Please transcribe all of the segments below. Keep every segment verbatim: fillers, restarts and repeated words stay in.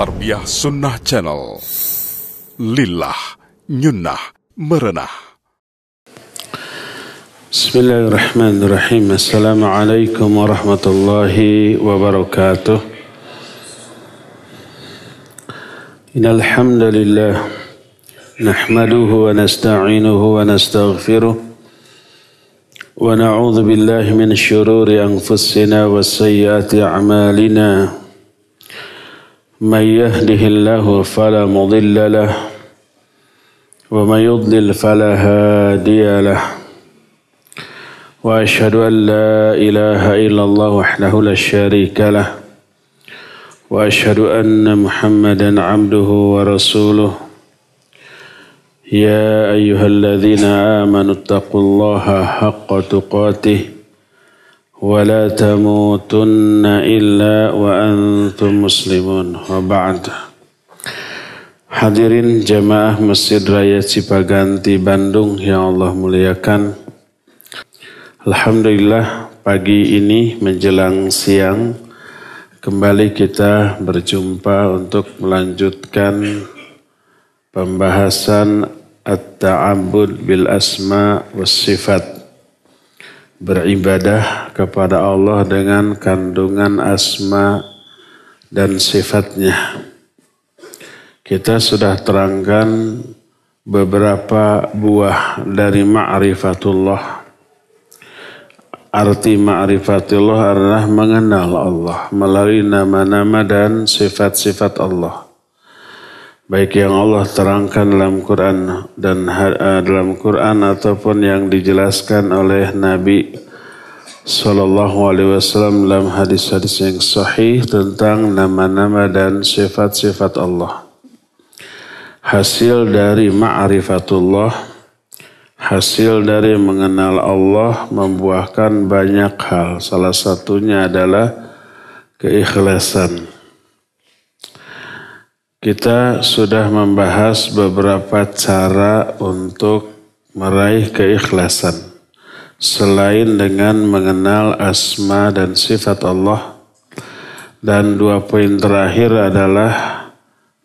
Tarbiyah Sunnah Channel. Lillah Nyunnah Merenah. Bismillahirrahmanirrahim. Assalamualaikum warahmatullahi wabarakatuh. Innal hamdalillah nahmaduhu wa nasta'inuhu wa nastaghfiruh wa na'udzu billahi min syururi anfusina wa sayyiati a'malina. من يهده الله فلا مضل له ومن يضلل فلا هادي له وأشهد أن لا إله إلا الله وحده لا شريك له وأشهد أن محمدا عبده ورسوله يا أيها الذين آمنوا اتقوا الله حق تقاته ولا تموتن إلا وأنتم مسلمون. وبعد. Hadirin jemaah Masjid Raya Cipaganti Bandung yang Allah muliakan, alhamdulillah pagi ini menjelang siang kembali kita berjumpa untuk melanjutkan pembahasan At Ta'abbud bil Asmaa wa Shifaat, beribadah kepada Allah dengan kandungan asma dan sifatnya. Kita sudah terangkan beberapa buah dari ma'rifatullah. Arti ma'rifatullah adalah mengenal Allah melalui nama-nama dan sifat-sifat Allah, baik yang Allah terangkan dalam Quran dan dalam Quran ataupun yang dijelaskan oleh Nabi SAW dalam hadis-hadis yang sahih tentang nama-nama dan sifat-sifat Allah. Hasil dari ma'rifatullah, hasil dari mengenal Allah, membuahkan banyak hal. Salah satunya adalah keikhlasan. Kita sudah membahas beberapa cara untuk meraih keikhlasan. Selain dengan mengenal asma dan sifat Allah. Dan dua poin terakhir adalah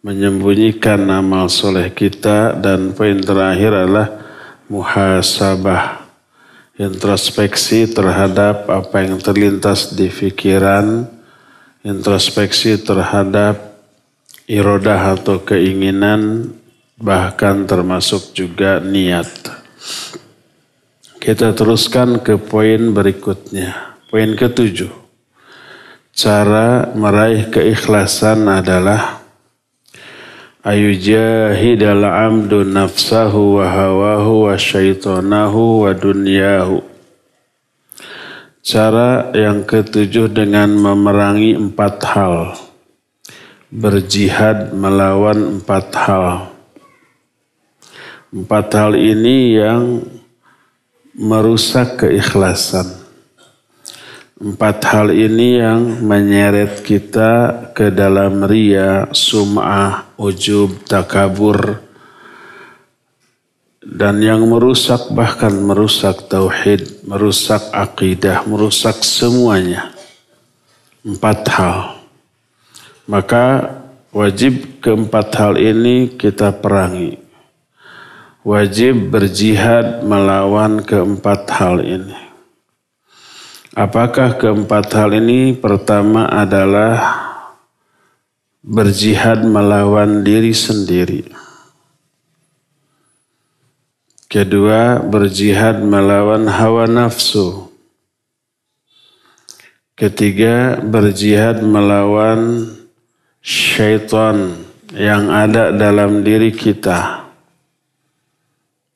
menyembunyikan amal soleh kita. Dan poin terakhir adalah muhasabah, introspeksi terhadap apa yang terlintas di pikiran, introspeksi terhadap irodah atau keinginan, bahkan termasuk juga niat. Kita teruskan ke poin berikutnya. Poin ketujuh. Cara meraih keikhlasan adalah ayujahidal amdu nafsahu wa hawahu wa syaitonahu wa dunyahu. Cara yang ketujuh dengan memerangi empat hal. Berjihad melawan empat hal. Empat hal ini yang merusak keikhlasan. Empat hal ini yang menyeret kita ke dalam riya, sum'ah, ujub, takabur. Dan yang merusak, bahkan merusak tauhid, merusak akidah, merusak semuanya. Empat hal. Maka wajib keempat hal ini kita perangi. Wajib berjihad melawan keempat hal ini. Apakah keempat hal ini? Pertama adalah berjihad melawan diri sendiri. Kedua, berjihad melawan hawa nafsu. Ketiga, berjihad melawan syaitan yang ada dalam diri kita.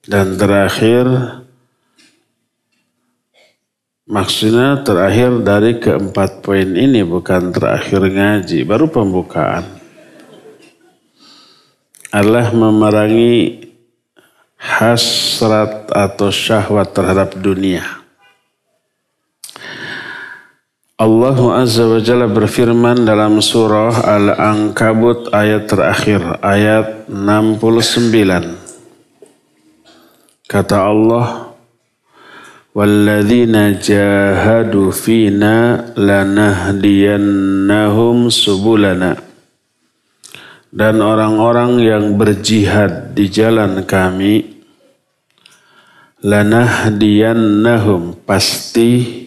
Dan terakhir, maksudnya terakhir dari keempat poin ini, bukan terakhir ngaji, baru pembukaan, adalah memerangi hasrat atau syahwat terhadap dunia. Allah Azza wa Jalla berfirman dalam surah Al-Ankabut ayat terakhir, ayat enam puluh sembilan. Kata Allah, وَالَّذِينَ جَاهَدُوا فِينَا لَنَهْدِيَنَّهُمْ سُبُلَنَا dan orang-orang yang berjihad di jalan kami, lanahdiyannahum, pasti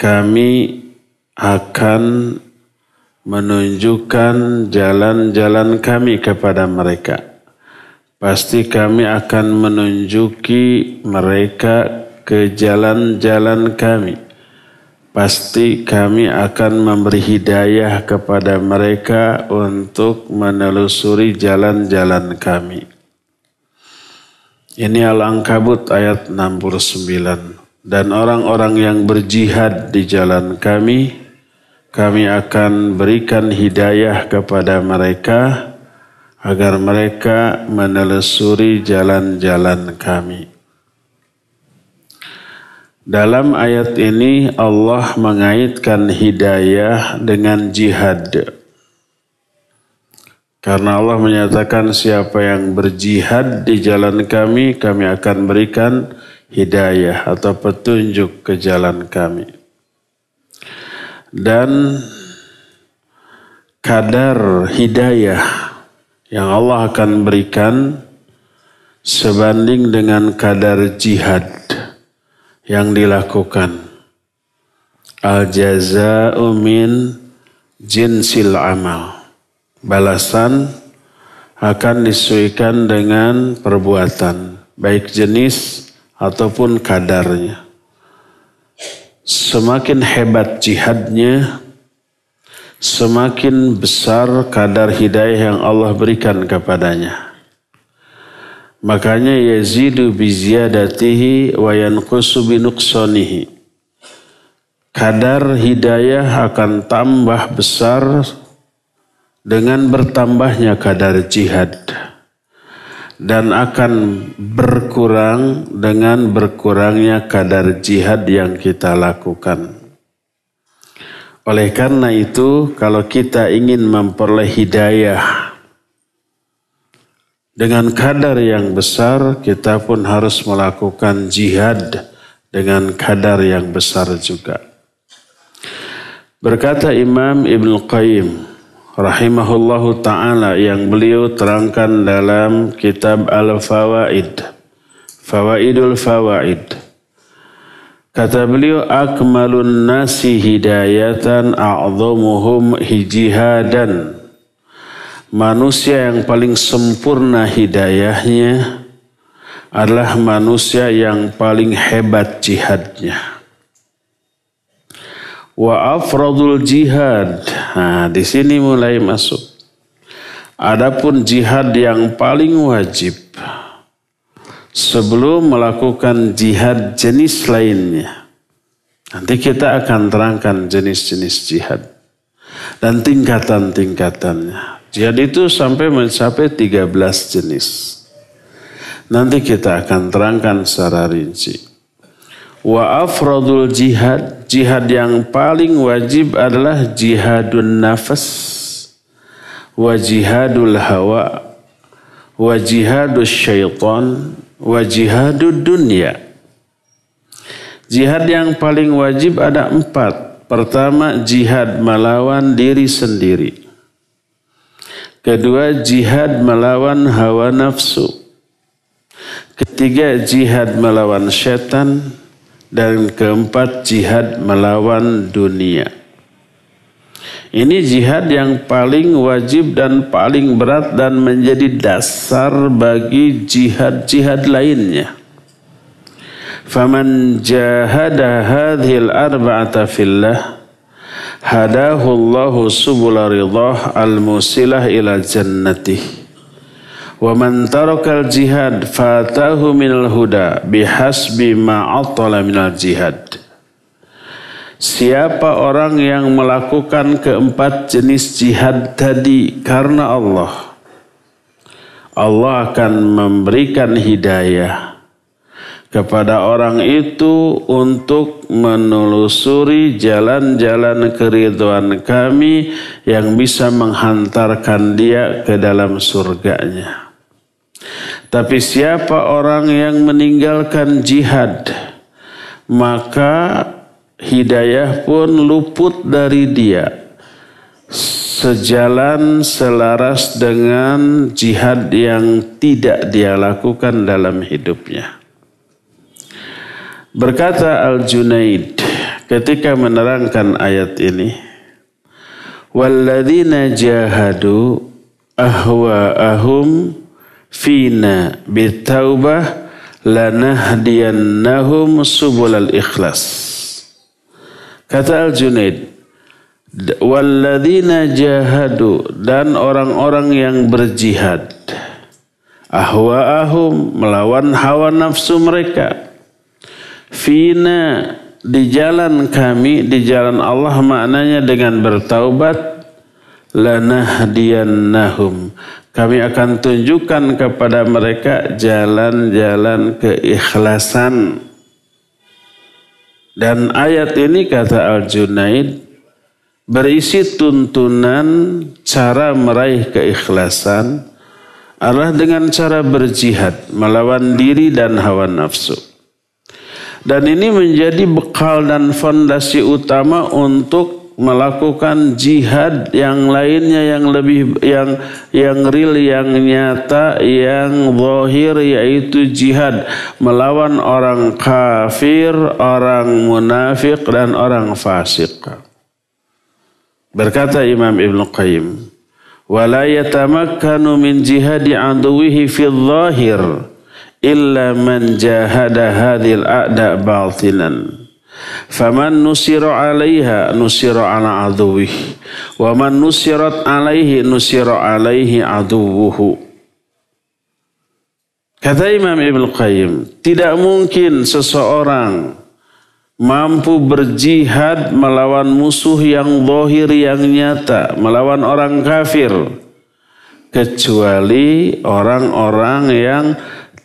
kami akan menunjukkan jalan-jalan kami kepada mereka. Pasti kami akan menunjuki mereka ke jalan-jalan kami. Pasti kami akan memberi hidayah kepada mereka untuk menelusuri jalan-jalan kami. Ini Al-Ankabut ayat enam puluh sembilan. Dan orang-orang yang berjihad di jalan kami, kami akan berikan hidayah kepada mereka agar mereka menelusuri jalan-jalan kami. Dalam ayat ini Allah mengaitkan hidayah dengan jihad. Karena Allah menyatakan siapa yang berjihad di jalan kami, kami akan berikan hidayah atau petunjuk ke jalan kami. Dan kadar hidayah yang Allah akan berikan sebanding dengan kadar jihad yang dilakukan. Al-jaza'u min jinsil amal. Balasan akan disesuaikan dengan perbuatan, baik jenis ataupun kadarnya. Semakin hebat jihadnya, semakin besar kadar hidayah yang Allah berikan kepadanya. Makanya yazidu biziyadatihi wa yanqusu binuqsanihi. Kadar hidayah akan tambah besar dengan bertambahnya kadar jihad. Dan akan berkurang dengan berkurangnya kadar jihad yang kita lakukan. Oleh karena itu, kalau kita ingin memperoleh hidayah dengan kadar yang besar, kita pun harus melakukan jihad dengan kadar yang besar juga. Berkata Imam Ibn Qayyim rahimahullahu ta'ala yang beliau terangkan dalam kitab Al-Fawaid, Fawaidul Fawaid. Kata beliau, akmalun nasi hidayatan a'dhamuhum hijihadan. Manusia yang paling sempurna hidayahnya adalah manusia yang paling hebat jihadnya. Wa afradul jihad. Nah, di sini mulai masuk. Adapun jihad yang paling wajib. Sebelum melakukan jihad jenis lainnya. Nanti kita akan terangkan jenis-jenis jihad. Dan tingkatan-tingkatannya. Jihad itu sampai mencapai tiga belas jenis. Nanti kita akan terangkan secara rinci. Wa afradul jihad, jihad yang paling wajib adalah jihadun nafas, wa jihadul hawa, wa jihadus syaitan, wa jihadud dunya. Jihad yang paling wajib ada empat. Pertama, jihad melawan diri sendiri. Kedua, jihad melawan hawa nafsu. Ketiga, jihad melawan setan. Dan keempat, jihad melawan dunia. Ini jihad yang paling wajib dan paling berat dan menjadi dasar bagi jihad-jihad lainnya. Faman jahada hadhil arba'ata fillah hadahullahu subula ridhah al-musilah ila jannatih. Wa man tarakal jihad fatahu minal huda bihasbi ma atala minal jihad. Siapa orang yang melakukan keempat jenis jihad tadi karena Allah, Allah akan memberikan hidayah kepada orang itu untuk menelusuri jalan-jalan keridhaan kami yang bisa menghantarkan dia ke dalam surganya. Tapi siapa orang yang meninggalkan jihad, maka hidayah pun luput dari dia. sejalan selaras dengan jihad yang tidak dia lakukan dalam hidupnya. Berkata Al-Junayd ketika menerangkan ayat ini, walladzina jahadu ahwaahum fina bitaubah lanahdiyannahum subulal ikhlas. Kata Al-Junayd, walladzina jahadu, dan orang-orang yang berjihad, ahwaahum, melawan hawa nafsu mereka, fina, di jalan kami, di jalan Allah, maknanya dengan bertaubat, lanahdiyannahum, kami akan tunjukkan kepada mereka jalan-jalan keikhlasan. Dan ayat ini, kata Al-Junayd, berisi tuntunan cara meraih keikhlasan adalah dengan cara berjihad melawan diri dan hawa nafsu. Dan ini menjadi bekal dan fondasi utama untuk melakukan jihad yang lainnya yang lebih yang yang real, yang nyata, yang zahir, yaitu jihad melawan orang kafir, orang munafik, dan orang fasik. Berkata Imam Ibn Qayyim, wala yatamakkanu min jihadi aduwihi fi dhahir illa man jahada hadhil a'da batinan faman nusira 'alaiha nusira 'ala aduwihi wa man nusirat 'alaihi nusira 'alaihi aduwuhu. Kata Imam Ibn Qayyim, tidak mungkin seseorang mampu berjihad melawan musuh yang zahir, yang nyata, melawan orang kafir, kecuali orang-orang yang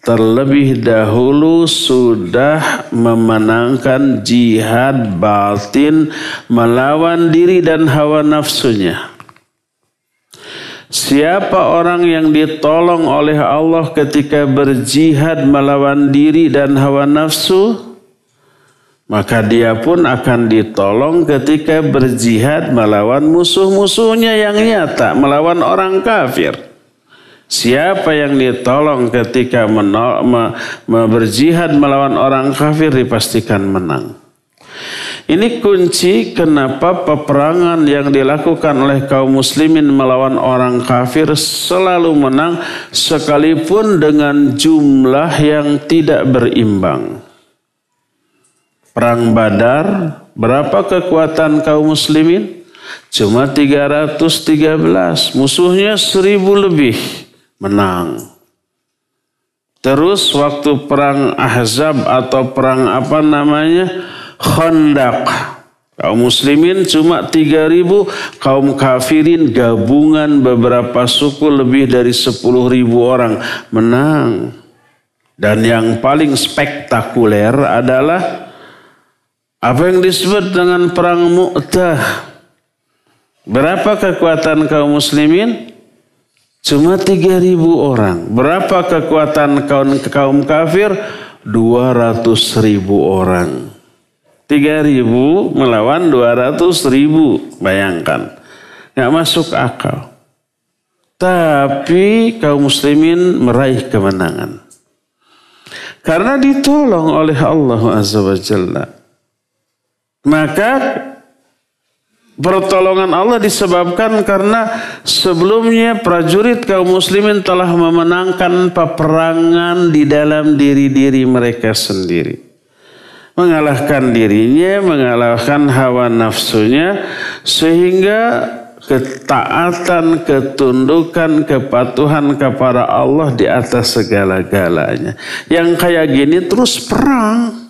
terlebih dahulu sudah memenangkan jihad batin melawan diri dan hawa nafsunya. Siapa orang yang ditolong oleh Allah ketika berjihad melawan diri dan hawa nafsu, maka dia pun akan ditolong ketika berjihad melawan musuh-musuhnya yang nyata, melawan orang kafir. Siapa yang ditolong ketika menol- me- me- berjihad melawan orang kafir dipastikan menang. Ini kunci kenapa peperangan yang dilakukan oleh kaum muslimin melawan orang kafir selalu menang, sekalipun dengan jumlah yang tidak berimbang. Perang Badar, berapa kekuatan kaum muslimin? Cuma tiga ratus tiga belas, musuhnya seribu lebih, menang. Terus waktu perang Ahzab atau perang apa namanya, Khandaq, kaum muslimin cuma tiga ribu, kaum kafirin gabungan beberapa suku lebih dari sepuluh ribu orang, menang. Dan yang paling spektakuler adalah apa yang disebut dengan perang Mu'tah. Berapa kekuatan kaum muslimin? Cuma tiga ribu orang. Berapa kekuatan kaum, kaum kafir? dua ratus ribu orang. tiga ribu melawan dua ratus ribu. Bayangkan. Nggak masuk akal. Tapi kaum muslimin meraih kemenangan. Karena ditolong oleh Allah Azza wa Jalla. Maka pertolongan Allah disebabkan karena sebelumnya prajurit kaum muslimin telah memenangkan peperangan di dalam diri-diri mereka sendiri. Mengalahkan dirinya, mengalahkan hawa nafsunya, sehingga ketaatan, ketundukan, kepatuhan kepada Allah di atas segala-galanya. Yang kayak gini terus perang.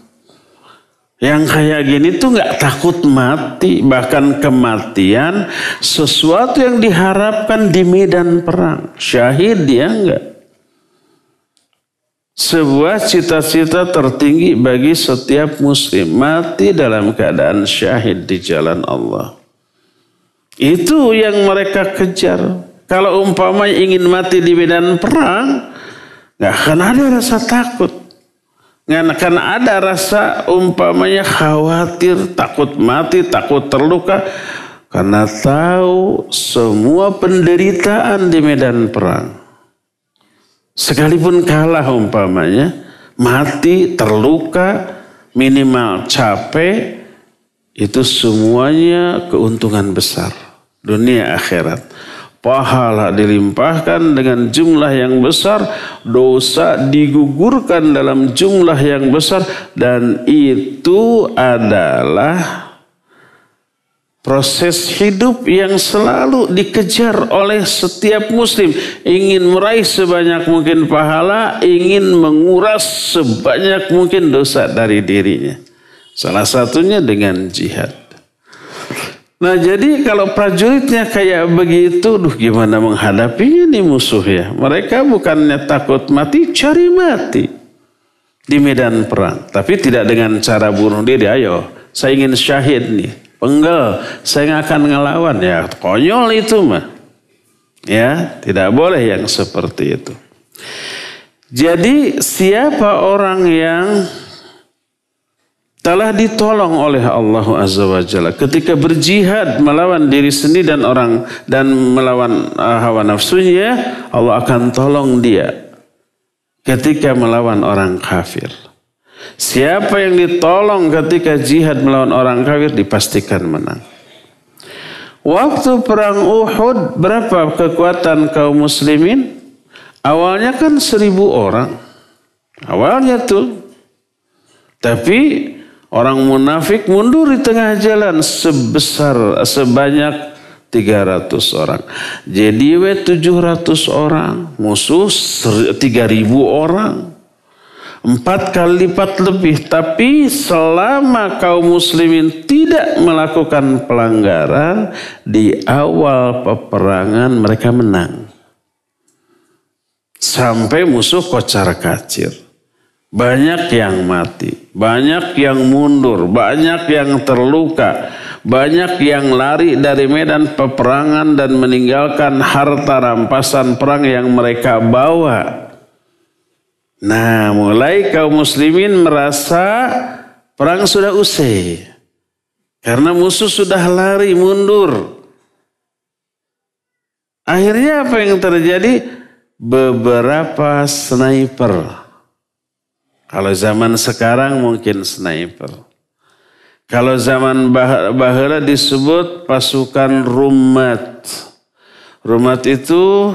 Yang kayak gini tuh gak takut mati, bahkan kematian sesuatu yang diharapkan di medan perang. Syahid dia enggak. Sebuah cita-cita tertinggi bagi setiap muslim, mati dalam keadaan syahid di jalan Allah. Itu yang mereka kejar. Kalau umpamanya ingin mati di medan perang, gak akan ada rasa takut. Nggak akan ada rasa umpamanya khawatir, takut mati, takut terluka. Karena tahu semua penderitaan di medan perang. Sekalipun kalah umpamanya, mati, terluka, minimal capek, itu semuanya keuntungan besar. Dunia akhirat. Pahala dilimpahkan dengan jumlah yang besar, dosa digugurkan dalam jumlah yang besar, dan itu adalah proses hidup yang selalu dikejar oleh setiap muslim. Ingin meraih sebanyak mungkin pahala, ingin menguras sebanyak mungkin dosa dari dirinya. Salah satunya dengan jihad. Nah jadi kalau prajuritnya kayak begitu, duh gimana menghadapinya nih musuh ya. Mereka bukannya takut mati, cari mati di medan perang. Tapi tidak dengan cara bunuh diri, ayo saya ingin syahid nih, penggal, saya nggak akan ngelawan. Ya konyol itu mah. Ya tidak boleh yang seperti itu. Jadi siapa orang yang telah ditolong oleh Allah Azza wa Jalla ketika berjihad melawan diri sendiri dan orang dan melawan hawa nafsunya, Allah akan tolong dia ketika melawan orang kafir. Siapa yang ditolong ketika jihad melawan orang kafir dipastikan menang. Waktu perang Uhud berapa kekuatan kaum muslimin? Awalnya kan seribu orang. Awalnya tuh. Tapi orang munafik mundur di tengah jalan sebesar sebanyak tiga ratus orang. Jadi we tujuh ratus orang, musuh tiga ribu orang. Empat kali lipat lebih. Tapi selama kaum muslimin tidak melakukan pelanggaran, di awal peperangan mereka menang. Sampai musuh kocar-kacir. Banyak yang mati, banyak yang mundur, banyak yang terluka, banyak yang lari dari medan peperangan dan meninggalkan harta rampasan perang yang mereka bawa. Nah, mulai kaum muslimin merasa perang sudah usai. Karena musuh sudah lari, mundur. Akhirnya apa yang terjadi? Beberapa sniper. Kalau zaman sekarang mungkin sniper. Kalau zaman baheula disebut pasukan rumat. Rumat itu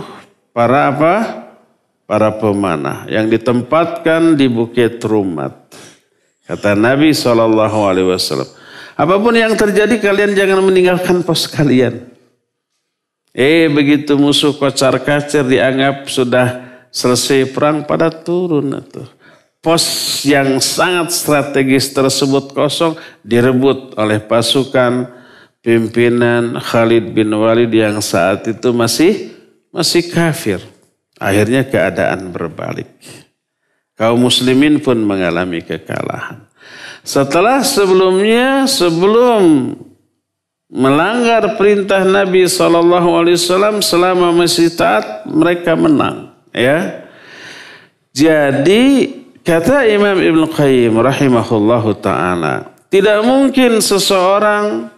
para apa? Para pemanah yang ditempatkan di bukit rumat. Kata Nabi SAW, apapun yang terjadi kalian jangan meninggalkan pos kalian. Eh begitu musuh kocar kacir dianggap sudah selesai perang pada turun atau. Pos yang sangat strategis tersebut kosong direbut oleh pasukan pimpinan Khalid bin Walid yang saat itu masih masih kafir. Akhirnya keadaan berbalik. Kaum muslimin pun mengalami kekalahan. Setelah sebelumnya, sebelum melanggar perintah Nabi SAW selama masih taat mereka menang. Ya, jadi kata Imam Ibn Qayyim rahimahullahu ta'ala, tidak mungkin seseorang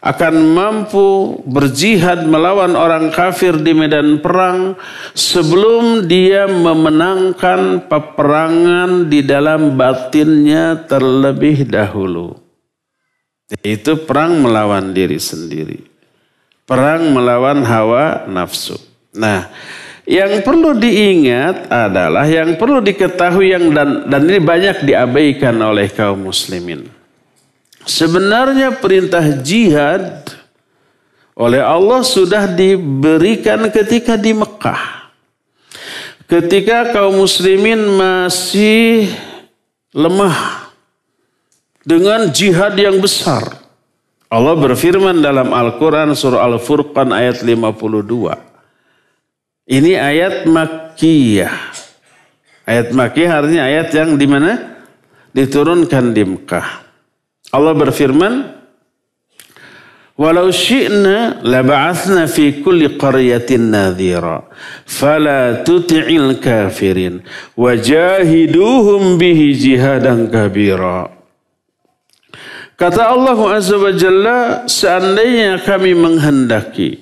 akan mampu berjihad melawan orang kafir di medan perang sebelum dia memenangkan peperangan di dalam batinnya terlebih dahulu. Yaitu perang melawan diri sendiri. Perang melawan hawa nafsu. Nah, yang perlu diingat adalah yang perlu diketahui yang dan, dan ini banyak diabaikan oleh kaum muslimin. Sebenarnya perintah jihad oleh Allah sudah diberikan ketika di Mekah. Ketika kaum muslimin masih lemah dengan jihad yang besar. Allah berfirman dalam Al-Quran surah Al-Furqan ayat lima puluh dua. Ini ayat Makkiyah. Ayat Makkiyah artinya ayat yang di mana? Diturunkan di Mekah. Allah berfirman, "Walau syi'na laba'athna fi kulli qaryatin nadhira, fala tuti'il kafirin, wajahiduhum bihi jihadan kabira." Kata Allah Azza wa Jalla, seandainya kami menghendaki,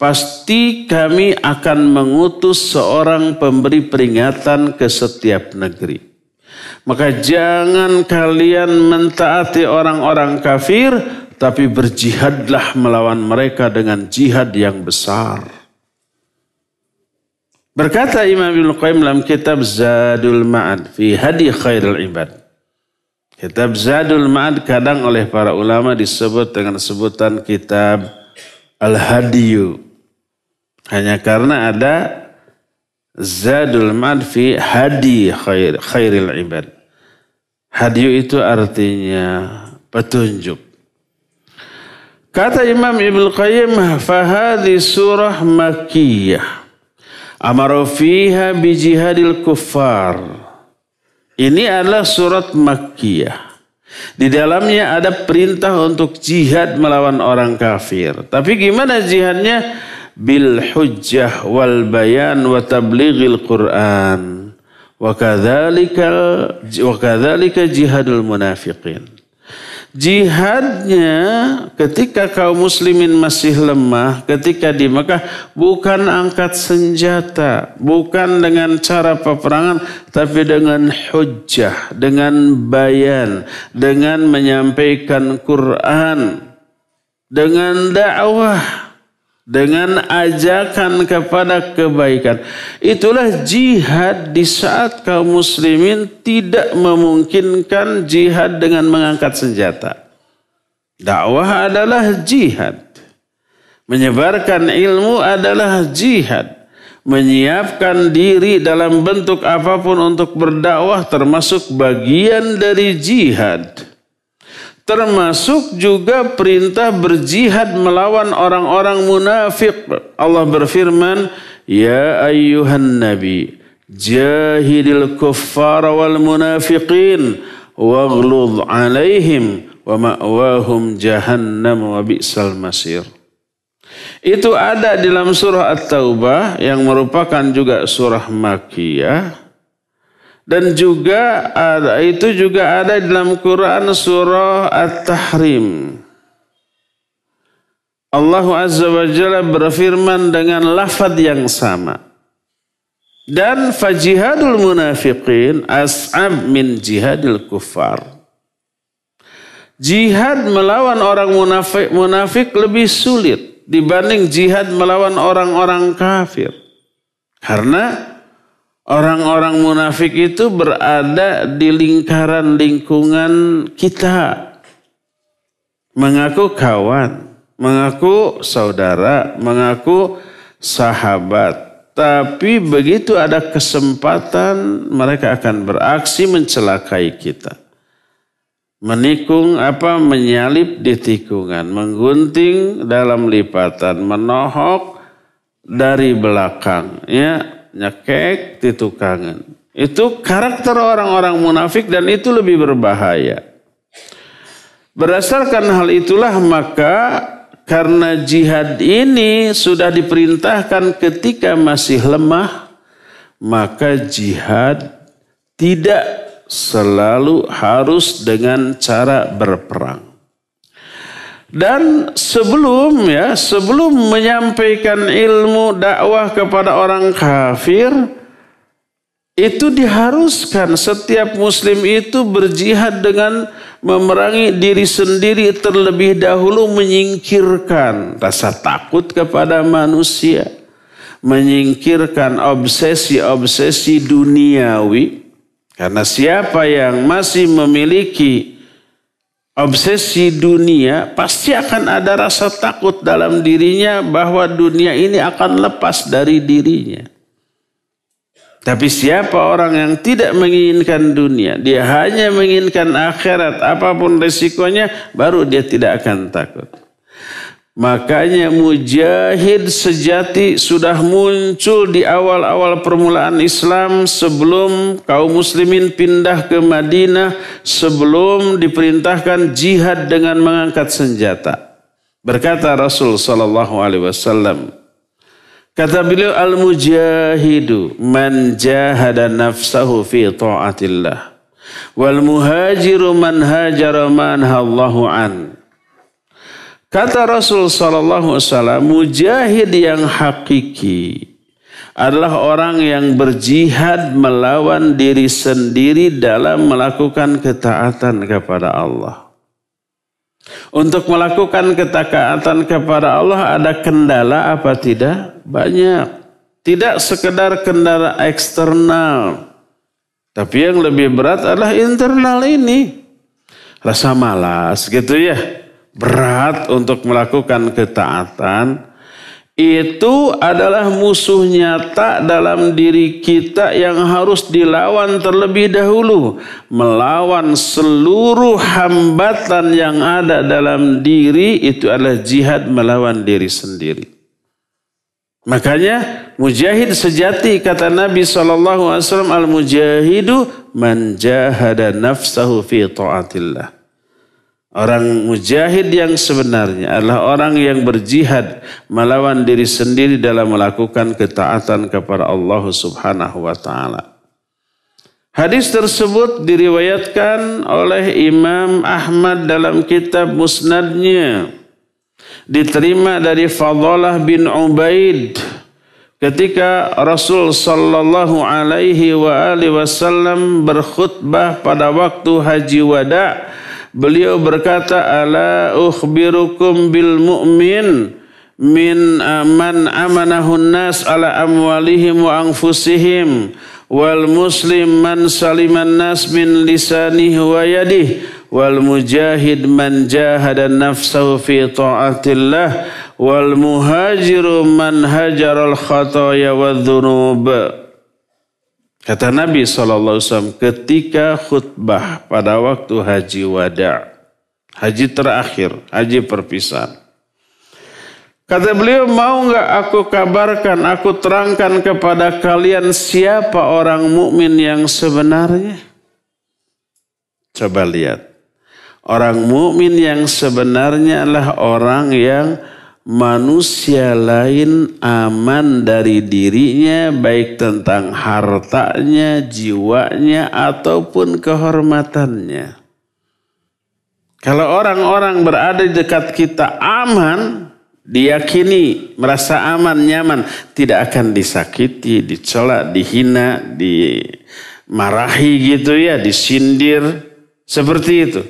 pasti kami akan mengutus seorang pemberi peringatan ke setiap negeri. Maka jangan kalian mentaati orang-orang kafir, tapi berjihadlah melawan mereka dengan jihad yang besar. Berkata Imam Ibn Qayyim dalam kitab Zadul Ma'ad, fi hadi Khairul Ibad. Kitab Zadul Ma'ad kadang oleh para ulama disebut dengan sebutan kitab Al-Hadiyu. Hanya karena ada Zadul Ma'ad fi hadi khair, Khairil Ibad. Hadiyu itu artinya petunjuk. Kata Imam Ibn Qayyim, fahadhi surah Makkiyah. Amaru fiha bijihadil kuffar. Ini adalah surat Makkiyah. Di dalamnya ada perintah untuk jihad melawan orang kafir. Tapi gimana jihadnya? Bil hujjah wal bayan wa tablighil Qur'an. Wa kadzalika wa kadzalika jihadul munafiqin. Jihadnya ketika kaum muslimin masih lemah, ketika di Mekah, bukan angkat senjata, bukan dengan cara peperangan, tapi dengan hujjah, dengan bayan, dengan menyampaikan Quran, dengan dakwah, dengan ajakan kepada kebaikan. Itulah jihad di saat kaum muslimin tidak memungkinkan jihad dengan mengangkat senjata. Dakwah adalah jihad. Menyebarkan ilmu adalah jihad. Menyiapkan diri dalam bentuk apapun untuk berdakwah termasuk bagian dari jihad. Termasuk juga perintah berjihad melawan orang-orang munafik. Allah berfirman, ya ayyuhan nabi, jahidil kuffara wal munafiqin, waghludh alaihim, wa ma'wahum jahannam wa bi'sal masir. Itu ada di dalam surah At-Taubah yang merupakan juga surah Makkiyah. Dan juga ada, itu juga ada dalam Quran surah At-Tahrim. Allah Azza wa Jalla berfirman dengan lafaz yang sama. Dan fajihadul munafiqin as'ab min jihadil kuffar. Jihad melawan orang munafik, munafik lebih sulit dibanding jihad melawan orang-orang kafir. Karena orang-orang munafik itu berada di lingkaran lingkungan kita. Mengaku kawan, mengaku saudara, mengaku sahabat. Tapi begitu ada kesempatan mereka akan beraksi mencelakai kita. Menikung apa? Menyalip di tikungan, menggunting dalam lipatan, menohok dari belakang. Ya. Nyekek di tukangan. Itu karakter orang-orang munafik dan itu lebih berbahaya. Berdasarkan hal itulah maka karena jihad ini sudah diperintahkan ketika masih lemah, maka jihad tidak selalu harus dengan cara berperang. Dan sebelum ya sebelum menyampaikan ilmu dakwah kepada orang kafir itu diharuskan setiap muslim itu berjihad dengan memerangi diri sendiri terlebih dahulu, menyingkirkan rasa takut kepada manusia, menyingkirkan obsesi-obsesi duniawi. Karena siapa yang masih memiliki obsesi dunia pasti akan ada rasa takut dalam dirinya bahwa dunia ini akan lepas dari dirinya. Tapi siapa orang yang tidak menginginkan dunia, dia hanya menginginkan akhirat, apapun resikonya, baru dia tidak akan takut. Makanya mujahid sejati sudah muncul di awal-awal permulaan Islam sebelum kaum muslimin pindah ke Madinah, sebelum diperintahkan jihad dengan mengangkat senjata. Berkata Rasul shallallahu alaihi wasallam, kata beliau, al-mujahidu man jahada nafsahu fi ta'atillah Wal muhajiru man hajara man hallahu an. Kata Rasul sallallahu alaihi wasallam, mujahid yang hakiki adalah orang yang berjihad melawan diri sendiri dalam melakukan ketaatan kepada Allah. Untuk melakukan ketaatan kepada Allah ada kendala apa tidak? Banyak. Tidak sekedar kendala eksternal, tapi yang lebih berat adalah internal ini. Rasa malas gitu ya. Berat untuk melakukan ketaatan. Itu adalah musuh nyata dalam diri kita yang harus dilawan terlebih dahulu. Melawan seluruh hambatan yang ada dalam diri itu adalah jihad melawan diri sendiri. Makanya mujahid sejati kata Nabi sallallahu alaihi wasallam, al-mujahidu man jahada nafsahu fi ta'atillah. Orang mujahid yang sebenarnya adalah orang yang berjihad melawan diri sendiri dalam melakukan ketaatan kepada Allah Subhanahu wa ta'ala. Hadis tersebut diriwayatkan oleh Imam Ahmad dalam kitab Musnadnya. Diterima dari Fadhalah bin Ubaid ketika Rasul sallallahu alaihi wa alihi wasallam berkhutbah pada waktu haji wada. Beliau berkata, ala ukhbirukum bil mu'min min man amanahun nas ala amwalihim wa anfusihim wal muslim man saliman nas min lisanihi wa yadihi wal mujahid man jahada nafsahu fi ta'atillah wal muhajiru man hajaral khataya wadh-dhunub. Kata Nabi sallallahu alaihi wasallam ketika khutbah pada waktu haji wada, haji terakhir, haji perpisahan, kata beliau, mau enggak aku kabarkan, aku terangkan kepada kalian siapa orang mukmin yang sebenarnya? Coba lihat. Orang mukmin yang sebenarnya adalah orang yang manusia lain aman dari dirinya, baik tentang hartanya, jiwanya, ataupun kehormatannya. Kalau orang-orang berada di dekat kita aman, diyakini, merasa aman, nyaman, tidak akan disakiti, dicela, dihina, dimarahi gitu ya, disindir, seperti itu.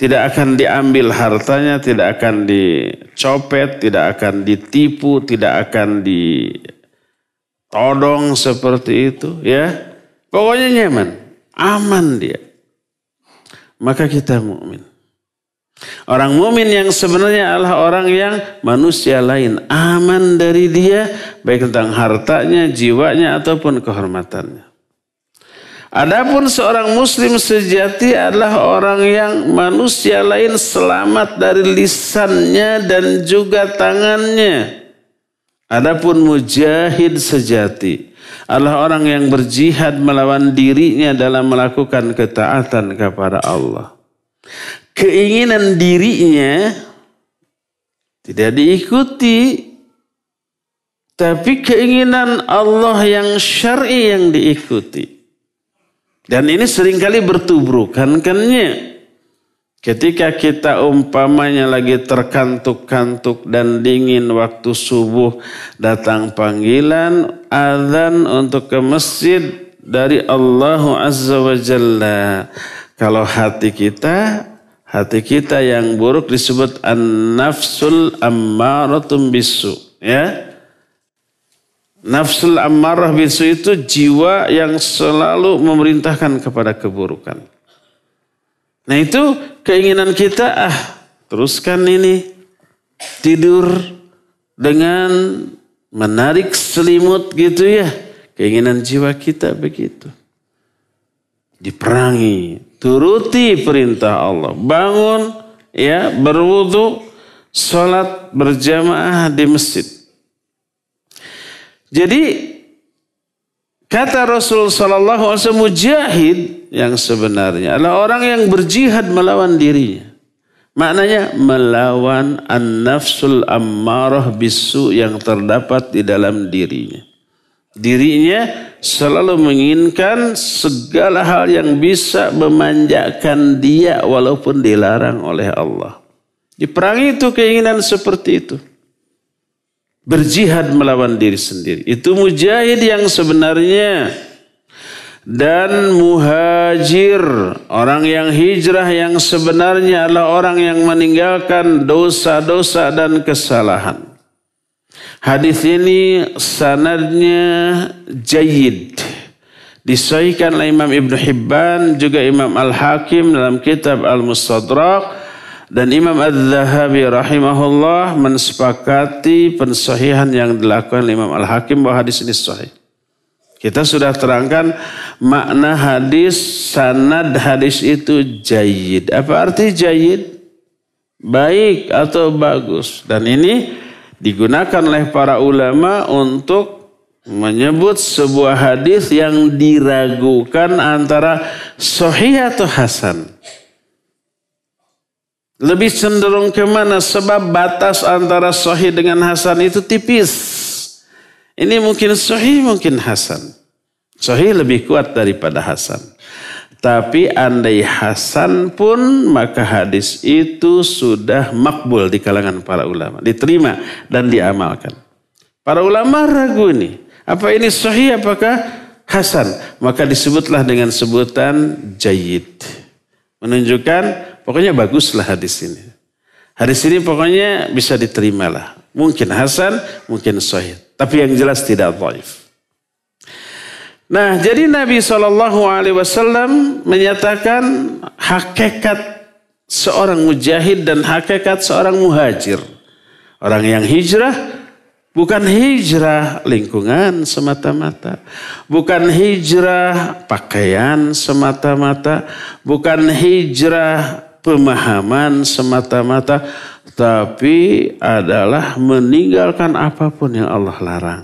Tidak akan diambil hartanya, tidak akan dicopet, tidak akan ditipu, tidak akan ditodong seperti itu, ya. Pokoknya nyaman, aman dia. Maka kita mukmin. Orang mukmin yang sebenarnya adalah orang yang manusia lain aman dari dia, baik tentang hartanya, jiwanya, ataupun kehormatannya. Adapun seorang muslim sejati adalah orang yang manusia lain selamat dari lisannya dan juga tangannya. Adapun mujahid sejati adalah orang yang berjihad melawan dirinya dalam melakukan ketaatan kepada Allah. Keinginan dirinya tidak diikuti, tapi keinginan Allah yang syar'i yang diikuti. Dan ini seringkali bertubrukan-kannya. Ketika kita umpamanya lagi terkantuk-kantuk dan dingin waktu subuh, datang panggilan azan untuk ke masjid dari Allah Azza wa Jalla. Kalau hati kita, hati kita yang buruk disebut an-nafsul ammaratum bisu, ya. Nafsul ammarah bisu itu jiwa yang selalu memerintahkan kepada keburukan. Nah itu keinginan kita, ah teruskan ini. Tidur dengan menarik selimut gitu ya. Keinginan jiwa kita begitu. Diperangi, turuti perintah Allah. Bangun, ya, berwudu, sholat berjamaah di masjid. Jadi kata Rasul sallallahu alaihi wasallam, mujahid yang sebenarnya adalah orang yang berjihad melawan dirinya. Maknanya melawan an-nafsul ammarah bisu yang terdapat di dalam dirinya. Dirinya selalu menginginkan segala hal yang bisa memanjakan dia walaupun dilarang oleh Allah. Diperangi itu keinginan seperti itu. Berjihad melawan diri sendiri. Itu mujahid yang sebenarnya. Dan muhajir, orang yang hijrah yang sebenarnya adalah orang yang meninggalkan dosa-dosa dan kesalahan. Hadis ini sanadnya jayyid. Disahihkan oleh Imam Ibn Hibban, juga Imam Al-Hakim dalam kitab Al-Mustadrak, dan Imam Al-Zahabi rahimahullah mensepakati pensahihan yang dilakukan oleh Imam Al-Hakim bahwa hadis ini sahih. Kita sudah terangkan makna hadis, sanad hadis itu jayyid. Apa arti jayyid? Baik atau bagus. Dan ini digunakan oleh para ulama untuk menyebut sebuah hadis yang diragukan antara sahih atau hasan. Lebih cenderung kemana? Sebab batas antara sahih dengan hasan itu tipis. Ini mungkin sahih, mungkin hasan. Sahih lebih kuat daripada hasan. Tapi andai hasan pun maka hadis itu sudah makbul di kalangan para ulama. Diterima dan diamalkan. Para ulama ragu nih. Apa ini sahih apakah hasan? Maka disebutlah dengan sebutan jayyid. Menunjukkan pokoknya baguslah hadis ini. Hadis ini pokoknya bisa diterimalah. Mungkin hasan, mungkin sahih. Tapi yang jelas tidak dhaif. Nah, jadi Nabi shallallahu alaihi wasallam menyatakan hakikat seorang mujahid dan hakikat seorang muhajir. Orang yang hijrah bukan hijrah lingkungan semata-mata. Bukan hijrah pakaian semata-mata. Bukan hijrah pemahaman semata-mata. Tapi adalah meninggalkan apapun yang Allah larang.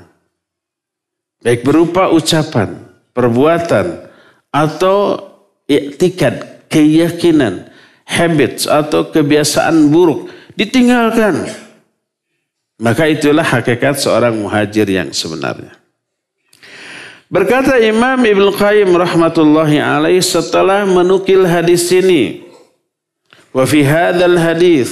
Baik berupa ucapan, perbuatan, atau i'tikad, keyakinan, habits atau kebiasaan buruk, ditinggalkan. Maka itulah hakikat seorang muhajir yang sebenarnya. Berkata Imam Ibn Qayyim rahmatullahi alaih setelah menukil hadis ini. Wa fi hadzal hadis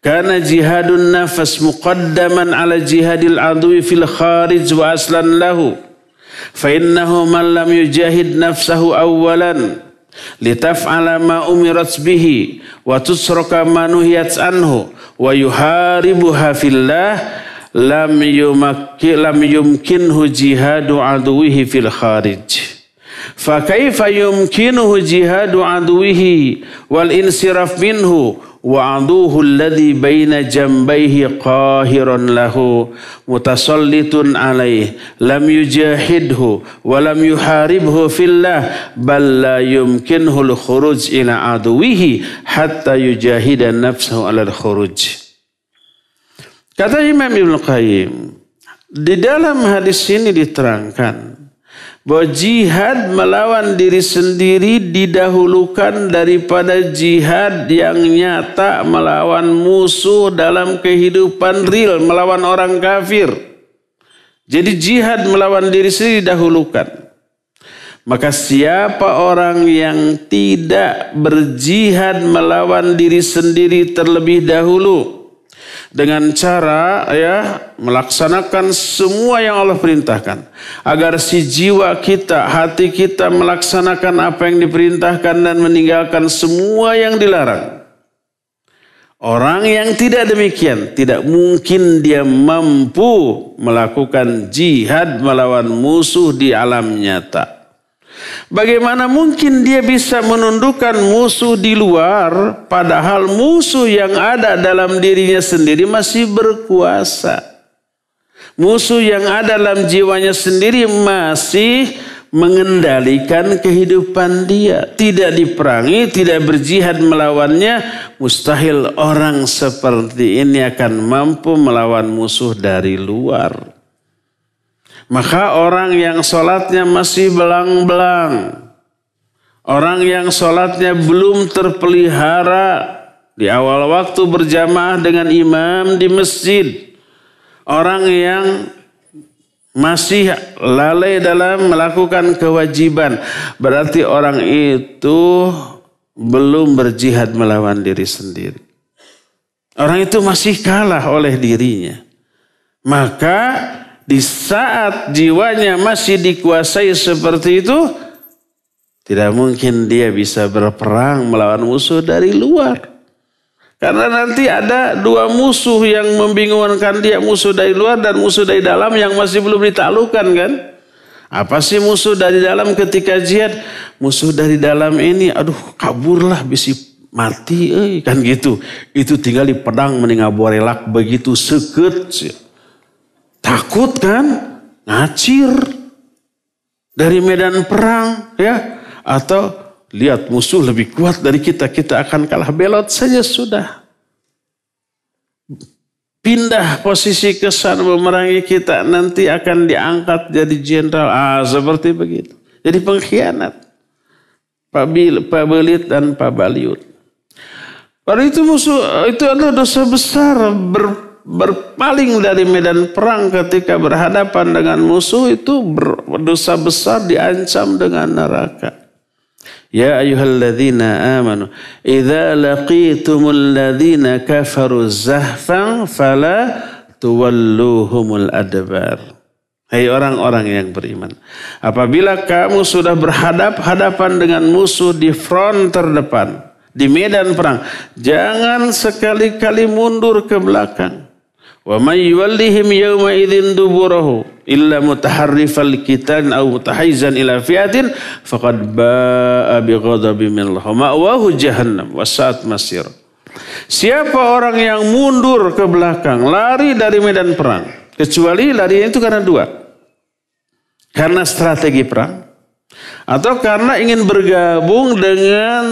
kana jihadun nafas muqaddaman ala jihadil adwi fil kharij wa aslan lahu. Fa innahu man lam yujahid nafsahu awalan litaf'ala ma umirat bihi wa tusraka ma nuhiyat anhu wa yuharibuha fillah lam yumakki lam yumkinhu jihadu adwihi fil kharij. Fa kaifa yumkinuhu jihadu adwihi wal insiraf minhu wa'aduhu alladhi baina jambayhi qahirun lahu mutasallitun alaih lam yujahidhu wa lam yuharibhu fillah bal la yumkinhu al-khuruj ila aduwihi hatta yujahida nafsahu ala al-khuruj. Kata Imam Ibn Qayyim, di dalam hadis ini diterangkan bahwa jihad melawan diri sendiri didahulukan daripada jihad yang nyata melawan musuh dalam kehidupan real, melawan orang kafir. Jadi jihad melawan diri sendiri didahulukan. Maka siapa orang yang tidak berjihad melawan diri sendiri terlebih dahulu dengan cara ya melaksanakan semua yang Allah perintahkan agar si jiwa kita, hati kita melaksanakan apa yang diperintahkan dan meninggalkan semua yang dilarang. Orang yang tidak demikian tidak mungkin dia mampu melakukan jihad melawan musuh di alam nyata. Bagaimana mungkin dia bisa menundukkan musuh di luar, padahal musuh yang ada dalam dirinya sendiri masih berkuasa. Musuh yang ada dalam jiwanya sendiri masih mengendalikan kehidupan dia. Tidak diperangi, tidak berjihad melawannya, mustahil orang seperti ini akan mampu melawan musuh dari luar. Maka orang yang sholatnya masih belang-belang, orang yang sholatnya belum terpelihara di awal waktu berjamaah dengan imam di masjid, orang yang masih lalai dalam melakukan kewajiban, berarti orang itu belum berjihad melawan diri sendiri. Orang itu masih kalah oleh dirinya. Maka di saat jiwanya masih dikuasai seperti itu, tidak mungkin dia bisa berperang melawan musuh dari luar. Karena nanti ada dua musuh yang membingungkan dia, musuh dari luar dan musuh dari dalam yang masih belum ditaklukkan, kan? Apa sih musuh dari dalam ketika jihad? Musuh dari dalam ini, aduh kaburlah bisi mati, eh. kan gitu. Itu tinggal di pedang mending aborelak begitu seket. Takut kan? Ngacir dari medan perang, ya? Atau lihat musuh lebih kuat dari kita, kita akan kalah. Belot saja sudah. Pindah posisi ke sana memerangi kita, nanti akan diangkat jadi jenderal. Ah, seperti begitu. Jadi pengkhianat. Pak Bil, Pak Belit dan Pak Baliut. Padahal itu musuh, itu adalah dosa besar. Ber, berpaling dari medan perang ketika berhadapan dengan musuh itu berdosa besar, diancam dengan neraka. Ya ayyuhalladzina amanu idza laqitumul ladzina kafaru zahfan fala tuwalluhumul adbar. Hai orang-orang yang beriman, apabila kamu sudah berhadap-hadapan dengan musuh di front terdepan, di medan perang, jangan sekali-kali mundur ke belakang. Wa may yuwallihim yawma idzin duburahu illa mutaharrifal kitan aw mutahaizan ila fi'atin faqad ba'a bi ghadabin minallah ma'wahu jahannam wa sa'at masir. Siapa orang yang mundur ke belakang, lari dari medan perang, kecuali larinya itu karena dua, karena strategi perang atau karena ingin bergabung dengan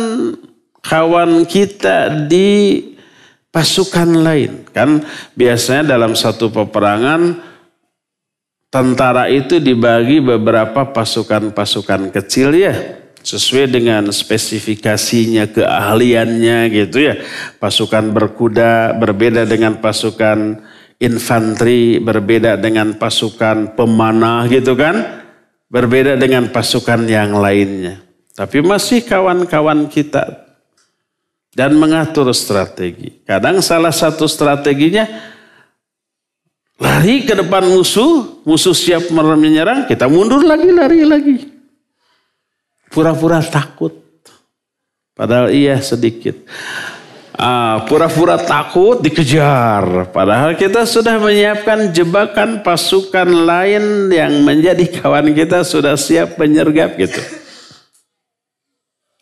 kawan kita di pasukan lain. Kan biasanya dalam satu peperangan tentara itu dibagi beberapa pasukan-pasukan kecil, ya, sesuai dengan spesifikasinya, keahliannya gitu, ya. Pasukan berkuda berbeda dengan pasukan infanteri, berbeda dengan pasukan pemanah gitu kan, berbeda dengan pasukan yang lainnya. Tapi masih kawan-kawan kita. Dan mengatur strategi. Kadang salah satu strateginya lari ke depan musuh, musuh siap menyerang, kita mundur lagi, lari lagi. Pura-pura takut. Padahal iya sedikit. Ah, pura-pura takut dikejar. Padahal kita sudah menyiapkan jebakan pasukan lain yang menjadi kawan kita sudah siap menyergap gitu.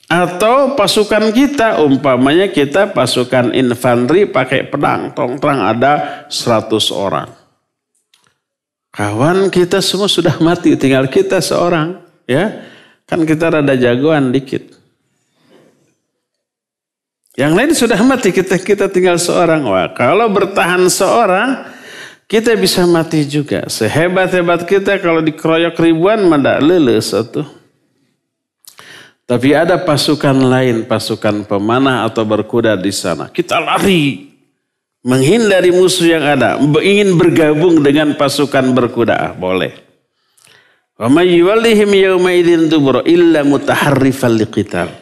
Atau pasukan kita, umpamanya kita pasukan infanteri pakai pedang, tongkrang ada seratus orang. Kawan kita semua sudah mati, tinggal kita seorang, ya. Kan kita rada jagoan dikit. Yang lain sudah mati, kita kita tinggal seorang. Wah, kalau bertahan seorang, kita bisa mati juga. Sehebat-hebat kita kalau dikeroyok ribuan, mada lele satu. Tapi ada pasukan lain, pasukan pemanah atau berkuda di sana. Kita lari, menghindari musuh yang ada, ingin bergabung dengan pasukan berkuda, boleh. Wa may yuwallihim yawma idzin dubur illa mutaharrifal liqital.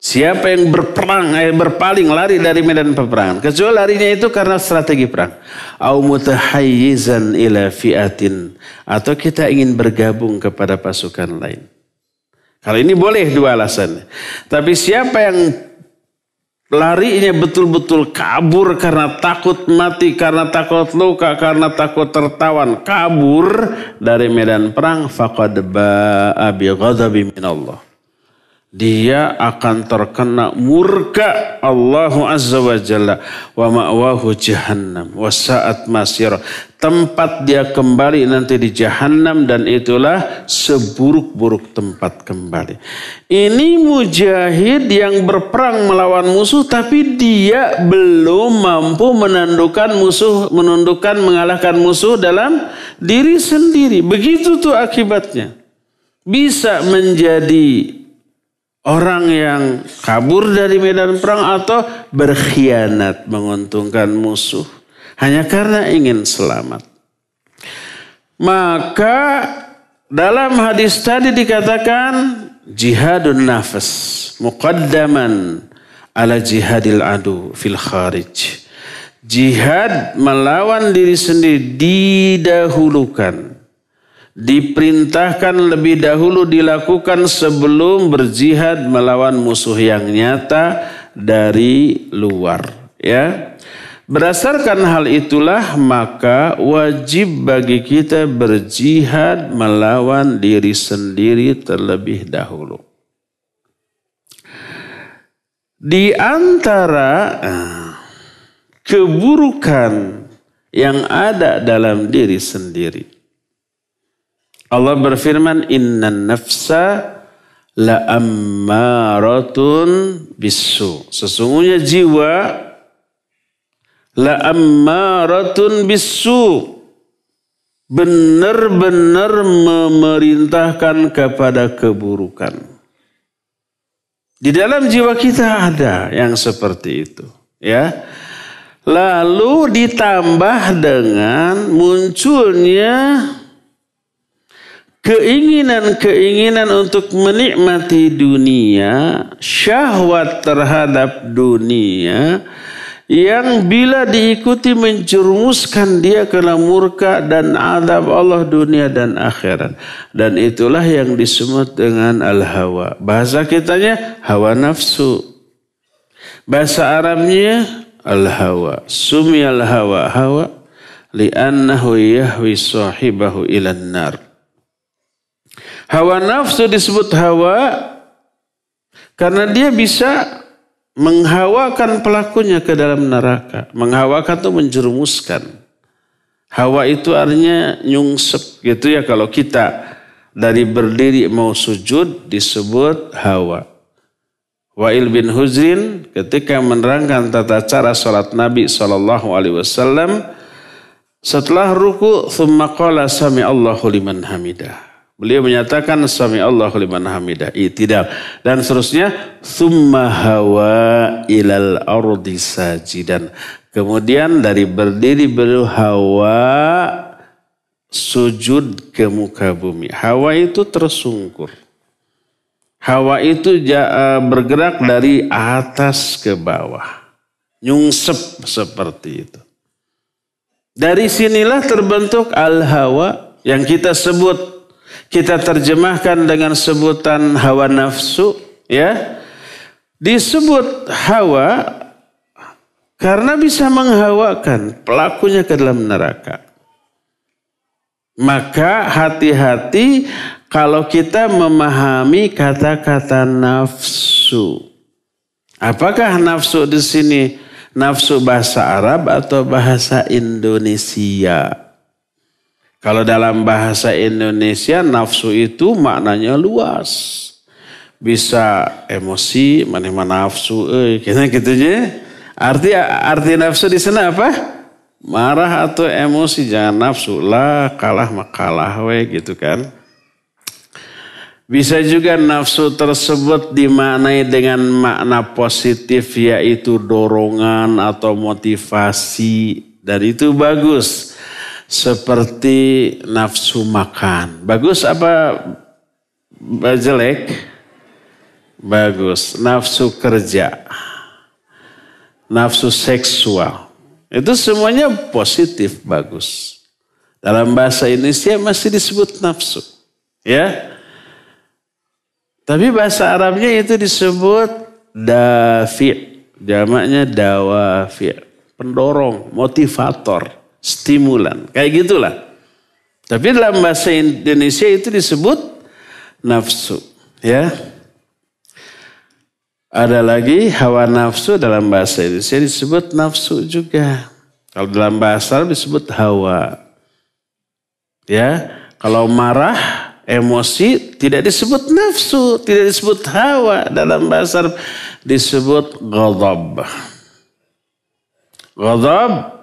Siapa yang berperang, eh, berpaling lari dari medan peperangan, kecuali larinya itu karena strategi perang. Au mutahayyizan ila fi'atin, atau kita ingin bergabung kepada pasukan lain. Kalau ini boleh dua alasan. Tapi siapa yang larinya betul-betul kabur karena takut mati, karena takut luka, karena takut tertawan, kabur dari medan perang, faqad ba'a bi ghadabin minallah. Dia akan terkena murka Allahu Azza wa Jalla wa ma'wahu jahannam wa sa'at masir. Tempat dia kembali nanti di jahannam dan itulah seburuk-buruk tempat kembali. Ini mujahid yang berperang melawan musuh tapi dia belum mampu menundukkan musuh, menundukkan mengalahkan musuh dalam diri sendiri. Begitu tuh akibatnya. Bisa menjadi orang yang kabur dari medan perang atau berkhianat menguntungkan musuh hanya karena ingin selamat. Maka dalam hadis tadi dikatakan jihadun nafas muqaddaman ala jihadil adu fil kharij. Jihad melawan diri sendiri didahulukan, diperintahkan lebih dahulu dilakukan sebelum berjihad melawan musuh yang nyata dari luar, ya. Berdasarkan hal itulah maka wajib bagi kita berjihad melawan diri sendiri terlebih dahulu. Di antara keburukan yang ada dalam diri sendiri, Allah berfirman, "Innan nafsa la'ammaratun bisu." Sesungguhnya jiwa la'ammaratun bisu, benar-benar memerintahkan kepada keburukan. Di dalam jiwa kita ada yang seperti itu, ya. Lalu ditambah dengan munculnya keinginan-keinginan untuk menikmati dunia, syahwat terhadap dunia, yang bila diikuti menjerumuskan dia ke dalam murka dan azab Allah dunia dan akhirat. Dan itulah yang disebut dengan al-hawa. Bahasa kitanya hawa nafsu. Bahasa Arabnya al-hawa. Sumi al-hawa hawa li'annahu yahwi sahibahu ilan nar. Hawa nafsu disebut hawa karena dia bisa menghawakan pelakunya ke dalam neraka. Menghawakan itu menjerumuskan. Hawa itu artinya nyungsep gitu ya. Kalau kita dari berdiri mau sujud disebut hawa. Wa'il bin Huzrin ketika menerangkan tata cara sholat Nabi shallallahu alaihi wasallam. Setelah ruku, thumma qala sami Allahu liman hamidah. Beliau menyatakan sami Allahu liman hamidah, i'tidal dan seterusnya, summa hawa ilal ardi sajidan. Kemudian dari berdiri beliau hawa sujud ke muka bumi. Hawa itu tersungkur. Hawa itu bergerak dari atas ke bawah. Nyungsep seperti itu. Dari sinilah terbentuk al-hawa yang kita sebut, kita terjemahkan dengan sebutan hawa nafsu, ya. Disebut hawa karena bisa menghawakan pelakunya ke dalam neraka. Maka hati-hati kalau kita memahami kata-kata nafsu. Apakah nafsu di sini nafsu bahasa Arab atau bahasa Indonesia? Kalau dalam bahasa Indonesia nafsu itu maknanya luas. Bisa emosi, mana-mana nafsu, eh, gitu-gitunya. Arti arti nafsu di sana apa? Marah atau emosi, jangan nafsu lah, kalah makalah we gitu kan. Bisa juga nafsu tersebut dimaknai dengan makna positif yaitu dorongan atau motivasi dan itu bagus. Seperti nafsu makan. Bagus apa jelek? Bagus. Nafsu kerja. Nafsu seksual. Itu semuanya positif, bagus. Dalam bahasa Indonesia masih disebut nafsu. Ya. Tapi bahasa Arabnya itu disebut dafi'. Jamaknya dawafi'. Pendorong, motivator. Stimulan, kayak gitulah. Tapi dalam bahasa Indonesia itu disebut nafsu, ya. Ada lagi hawa nafsu dalam bahasa Indonesia disebut nafsu juga. Kalau dalam bahasa Arab disebut hawa, ya. Kalau marah, emosi tidak disebut nafsu, tidak disebut hawa, dalam bahasa Arab disebut ghadab. Ghadab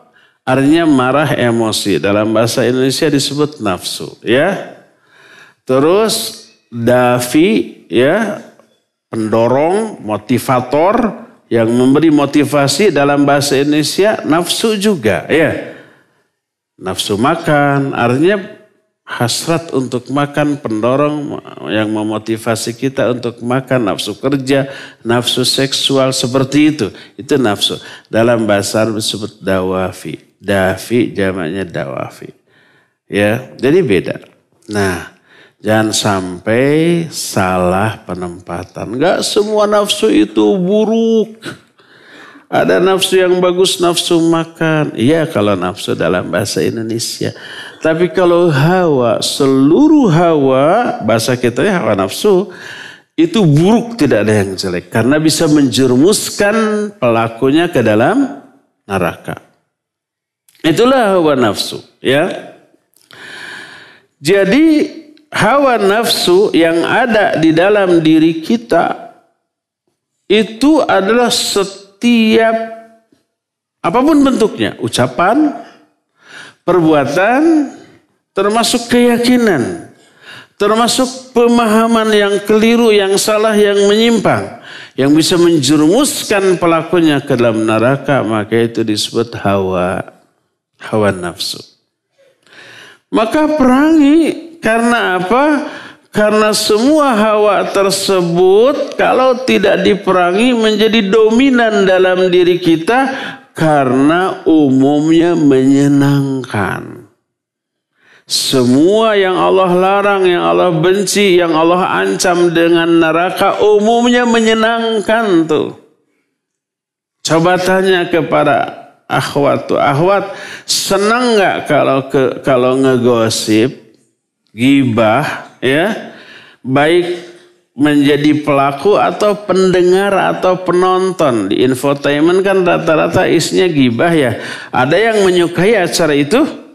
artinya marah, emosi. Dalam bahasa Indonesia disebut nafsu, ya. Terus dafi, ya, pendorong, motivator yang memberi motivasi, dalam bahasa Indonesia nafsu juga, ya. Nafsu makan artinya Hasrat untuk makan, pendorong yang memotivasi kita untuk makan, nafsu kerja, nafsu seksual seperti itu. Itu nafsu. Dalam bahasa Arab disebut dawafi. Dafi jamaknya dawafi. Ya, jadi beda. Nah, jangan sampai salah penempatan. Enggak semua nafsu itu buruk. Ada nafsu yang bagus, nafsu makan. Iya, kalau nafsu dalam bahasa Indonesia. Tapi kalau hawa, seluruh hawa, bahasa kita ya hawa nafsu, itu buruk, tidak ada yang jelek. Karena bisa menjerumuskan pelakunya ke dalam neraka. Itulah hawa nafsu. Ya. Jadi hawa nafsu yang ada di dalam diri kita itu adalah setiap apapun bentuknya. Ucapan, perbuatan, termasuk keyakinan, termasuk pemahaman yang keliru, yang salah, yang menyimpang, yang bisa menjerumuskan pelakunya ke dalam neraka, maka itu disebut hawa, hawa nafsu. Maka perangi, karena apa? Karena semua hawa tersebut kalau tidak diperangi menjadi dominan dalam diri kita, karena umumnya menyenangkan. Semua yang Allah larang, yang Allah benci, yang Allah ancam dengan neraka umumnya menyenangkan tuh. Coba tanya kepada akhwat tuh, akhwat senang nggak kalau ke, kalau ngegosip, gibah, ya, baik menjadi pelaku atau pendengar atau penonton. Di infotainment kan rata-rata isinya gibah ya. Ada yang menyukai acara itu?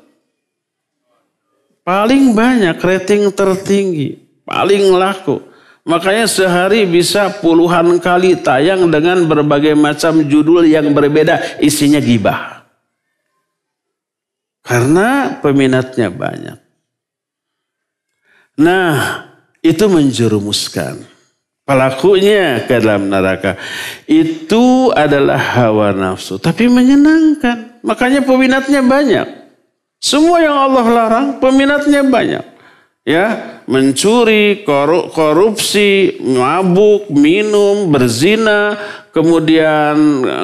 Paling banyak, rating tertinggi, paling laku. Makanya sehari bisa puluhan kali tayang dengan berbagai macam judul yang berbeda, isinya gibah. Karena peminatnya banyak. Nah, itu menjerumuskan pelakunya ke dalam neraka. Itu adalah hawa nafsu, tapi menyenangkan. Makanya peminatnya banyak. Semua yang Allah larang, peminatnya banyak. Ya, mencuri, korupsi, mabuk, minum, berzina, kemudian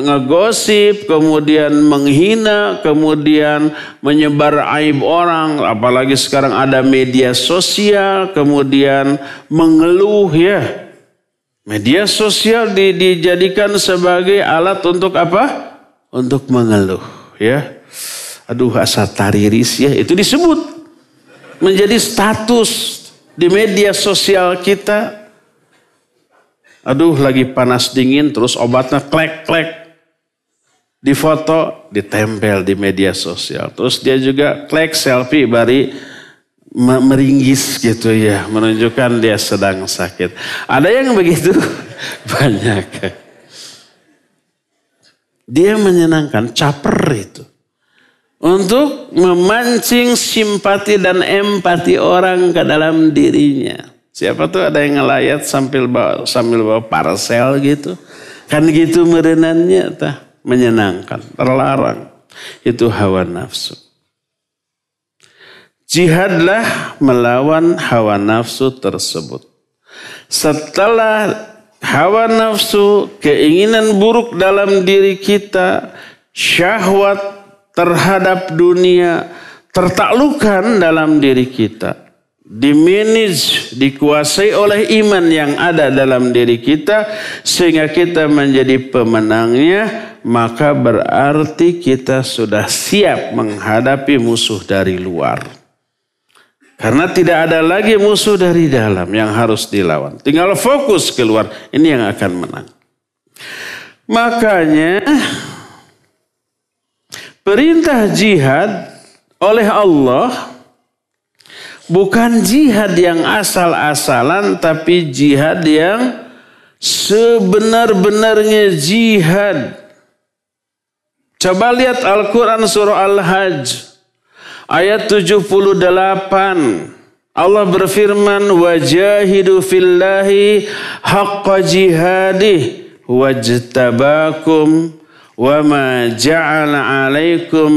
ngegosip, kemudian menghina, kemudian menyebar aib orang, apalagi sekarang ada media sosial, kemudian mengeluh ya. Media sosial di, dijadikan sebagai alat untuk apa? Untuk mengeluh ya. Aduh, asa tariris ya, itu disebut. Menjadi status di media sosial kita. Aduh, lagi panas dingin, terus obatnya klek-klek. Di foto, ditempel di media sosial. Terus dia juga klek selfie, bari meringis gitu ya. Menunjukkan dia sedang sakit. Ada yang begitu? Banyak. Dia menyenangkan, caper itu. Untuk memancing simpati dan empati orang ke dalam dirinya. Siapa tuh ada yang ngelayat sambil bawa, sambil bawa parcel gitu. Kan gitu merenannya, tah, menyenangkan, terlarang. Itu hawa nafsu. Jihadlah melawan hawa nafsu tersebut. Setelah hawa nafsu, keinginan buruk dalam diri kita, syahwat terhadap dunia, tertaklukan dalam diri kita. Dimanage, dikuasai oleh iman yang ada dalam diri kita sehingga kita menjadi pemenangnya, maka berarti kita sudah siap menghadapi musuh dari luar. Karena tidak ada lagi musuh dari dalam yang harus dilawan. Tinggal fokus keluar, ini yang akan menang. Makanya perintah jihad oleh Allah bukan jihad yang asal-asalan, tapi jihad yang sebenar-benarnya jihad. Coba lihat Al-Quran surah Al-Hajj ayat tujuh puluh delapan. Allah berfirman, wajahidu fillahi haqqa jihadih wajtabakum wama ja'ala alaikum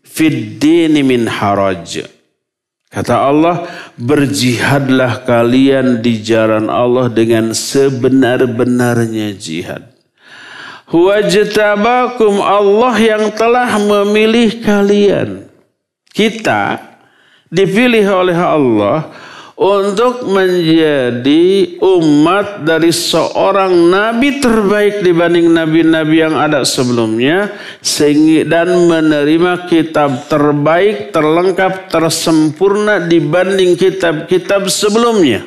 fid dini min haraj. Kata Allah, berjihadlah kalian di jalan Allah dengan sebenar-benarnya jihad. Huwajtabakum, Allah yang telah memilih kalian. Kita dipilih oleh Allah untuk menjadi umat dari seorang nabi terbaik dibanding nabi-nabi yang ada sebelumnya, dan menerima kitab terbaik, terlengkap, tersempurna dibanding kitab-kitab sebelumnya.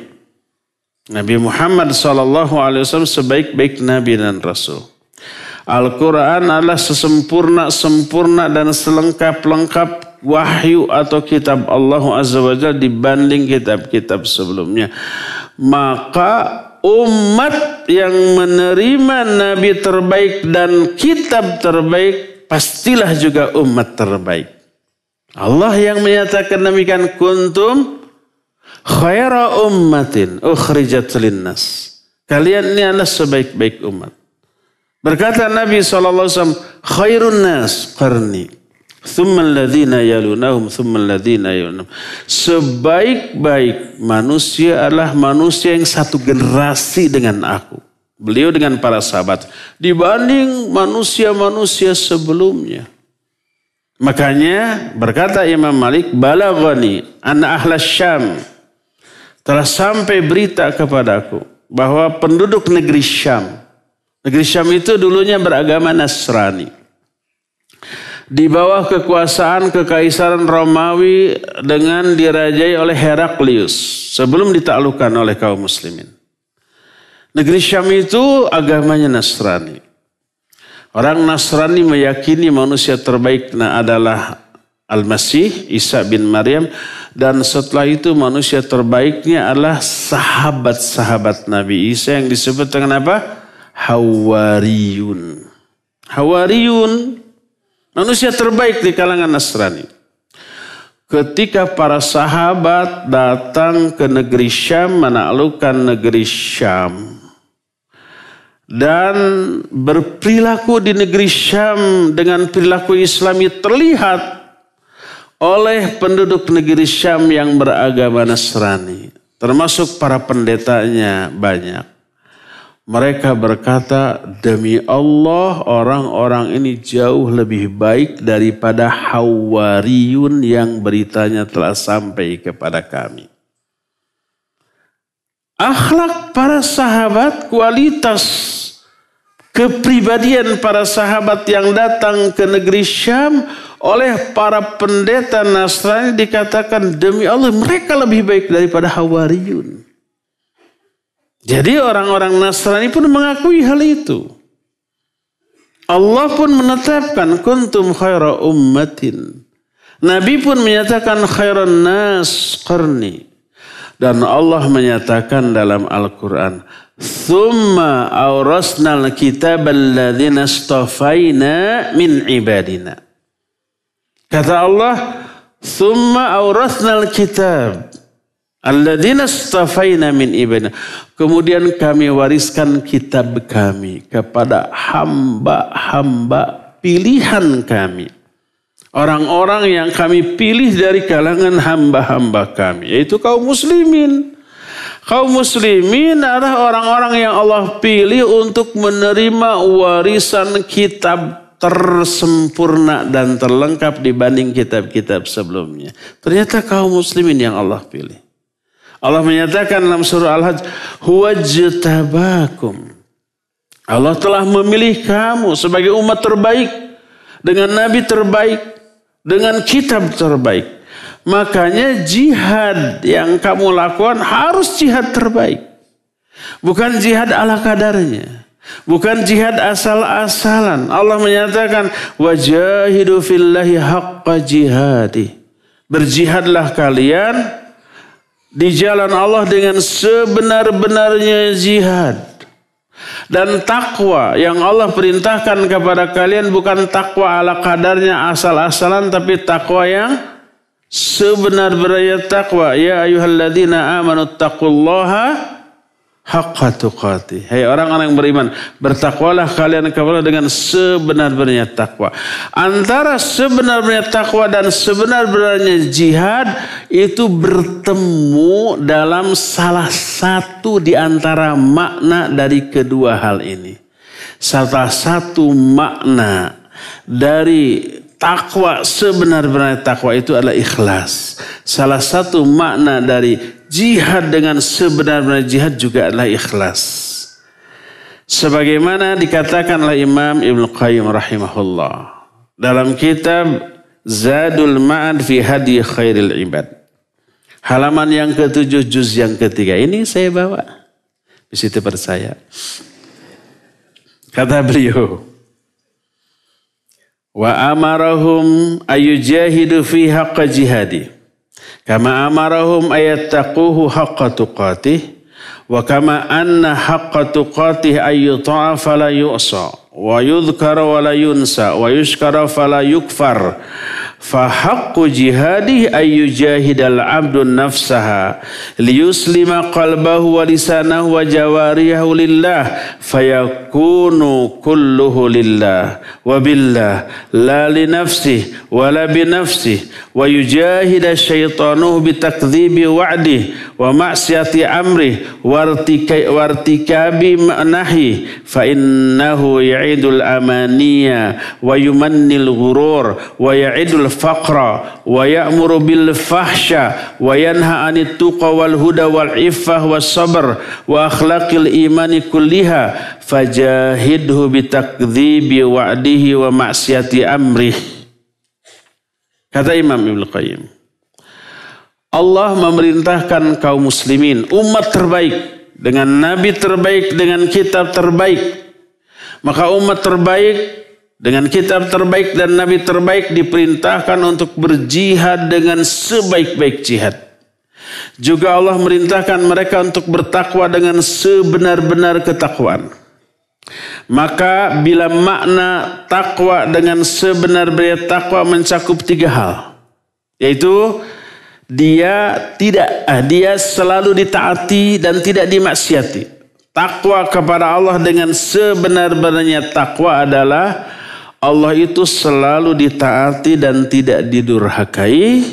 Nabi Muhammad shallallahu alaihi wasallam sebaik-baik nabi dan rasul. Al-Quran adalah sesempurna-sempurna dan selengkap-lengkap wahyu atau kitab Allah Azza wa Jalla dibanding kitab-kitab sebelumnya. Maka umat yang menerima nabi terbaik dan kitab terbaik pastilah juga umat terbaik. Allah yang menyatakan demikian, kuntum khaira ummatin ukhrijat linnas. Kalian ini adalah sebaik-baik umat. Berkata Nabi shallallahu alaihi wasallam, khairun nas qarni, thumma alladhina yalunahum, thumma alladhina yalunahum. Sebaik-baik manusia adalah manusia yang satu generasi dengan aku. Beliau dengan para sahabat. Dibanding manusia-manusia sebelumnya. Makanya berkata Imam Malik, balaghani anna ahla Syam, telah sampai berita kepadaku bahwa penduduk negeri Syam. Negeri Syam itu dulunya beragama Nasrani. Di bawah kekuasaan kekaisaran Romawi dengan dirajai oleh Heraklius sebelum ditaklukkan oleh kaum muslimin. Negeri Syam itu agamanya Nasrani. Orang Nasrani meyakini manusia terbaik adalah Al-Masih, Isa bin Maryam, dan setelah itu manusia terbaiknya adalah sahabat-sahabat Nabi Isa yang disebut dengan apa? Hawariyun. Hawariyun. Manusia terbaik di kalangan Nasrani. Ketika para sahabat datang ke negeri Syam, menaklukkan negeri Syam, dan berperilaku di negeri Syam dengan perilaku Islami, terlihat oleh penduduk negeri Syam yang beragama Nasrani. Termasuk para pendetanya banyak. Mereka berkata, demi Allah orang-orang ini jauh lebih baik daripada Hawariyun yang beritanya telah sampai kepada kami. Akhlak para sahabat, kualitas kepribadian para sahabat yang datang ke negeri Syam oleh para pendeta Nasrani dikatakan demi Allah mereka lebih baik daripada Hawariyun. Jadi orang-orang Nasrani pun mengakui hal itu. Allah pun menetapkan kuntum khaira ummatin. Nabi pun menyatakan khairan nas qarni. Dan Allah menyatakan dalam Al-Quran, thumma awrasnal kitaballadzina istafaina min ibadina. Kata Allah, thumma awrasnal kitab alladzina istafaina min ibadina. Kemudian kami wariskan kitab kami kepada hamba-hamba pilihan kami. Orang-orang yang kami pilih dari kalangan hamba-hamba kami, yaitu kaum muslimin. Kaum muslimin adalah orang-orang yang Allah pilih untuk menerima warisan kitab tersempurna dan terlengkap dibanding kitab-kitab sebelumnya. Ternyata kaum muslimin yang Allah pilih. Allah menyatakan dalam surah Al-Hajj, huwajtabakum. Allah telah memilih kamu sebagai umat terbaik, dengan nabi terbaik, dengan kitab terbaik. Makanya jihad yang kamu lakukan harus jihad terbaik. Bukan jihad ala kadarnya. Bukan jihad asal-asalan. Allah menyatakan, wajahidu fillahi haqqa jihadih. Berjihadlah kalian di jalan Allah dengan sebenar-benarnya jihad. Dan takwa yang Allah perintahkan kepada kalian bukan takwa ala kadarnya asal-asalan, tapi takwa yang sebenar-benarnya takwa. Ya ayyuhalladzina amanu taqullaha Haqqa tuqati. Hai hey, orang-orang yang beriman, bertakwalah kalian kepada dengan sebenar-benarnya takwa. Antara sebenar-benarnya takwa dan sebenar-benarnya jihad itu bertemu dalam salah satu di antara makna dari kedua hal ini. Salah satu makna dari takwa, sebenar-benarnya takwa itu adalah ikhlas. Salah satu makna dari jihad dengan sebenar-benar jihad juga adalah ikhlas. Sebagaimana dikatakan oleh Imam Ibn Qayyim rahimahullah dalam kitab Zadul Ma'ad fi Hadi Khairul Ibad. Halaman yang ketujuh juz yang ketiga. Ini saya bawa. Di situ percaya. Kata beliau, wa amarahum ayujahidu fi haqqa jihadi kama amarahum ayattaquhu haqqa tuqatih wa kama anna haqqa tuqatih ayyuta'a fala yu'sa wa yudhkara wa la yunsa wa yushkara fala yukfar fa haqqu jihadih ayujahidal abdun nafsaha liyuslima qalbahu wa lisanahu wa jawarihahu lillah fayakunu kulluhu lillah wa billah la li nafsihi wa la bi nafsihi wa yujahida syaitanuhu bitakdzibi wa'dihi wa ma'siyati amrihi wa irtikabi nahyihi fa innahu ya'idul amaniya wa yumannil ghurur wa ya'idul faqra wa ya'muru bil fahsya wa yanha 'anit tuqa wal huda wal iffah was sabr wa akhlaqil imani kulliha fajahidhu bitakdzibi wa'dihi wa ma'siyati amrih. Kata Imam Ibnu Qayyim, Allah memerintahkan kaum muslimin, umat terbaik dengan nabi terbaik, dengan kitab terbaik. Maka umat terbaik dengan kitab terbaik dan nabi terbaik diperintahkan untuk berjihad dengan sebaik-baik jihad. Juga Allah merintahkan mereka untuk bertakwa dengan sebenar-benar ketakwaan. Maka bila makna takwa dengan sebenar-benar takwa mencakup tiga hal. Yaitu dia tidak dia selalu ditaati dan tidak dimaksiati. Takwa kepada Allah dengan sebenar-benarnya takwa adalah Allah itu selalu ditaati dan tidak didurhakai,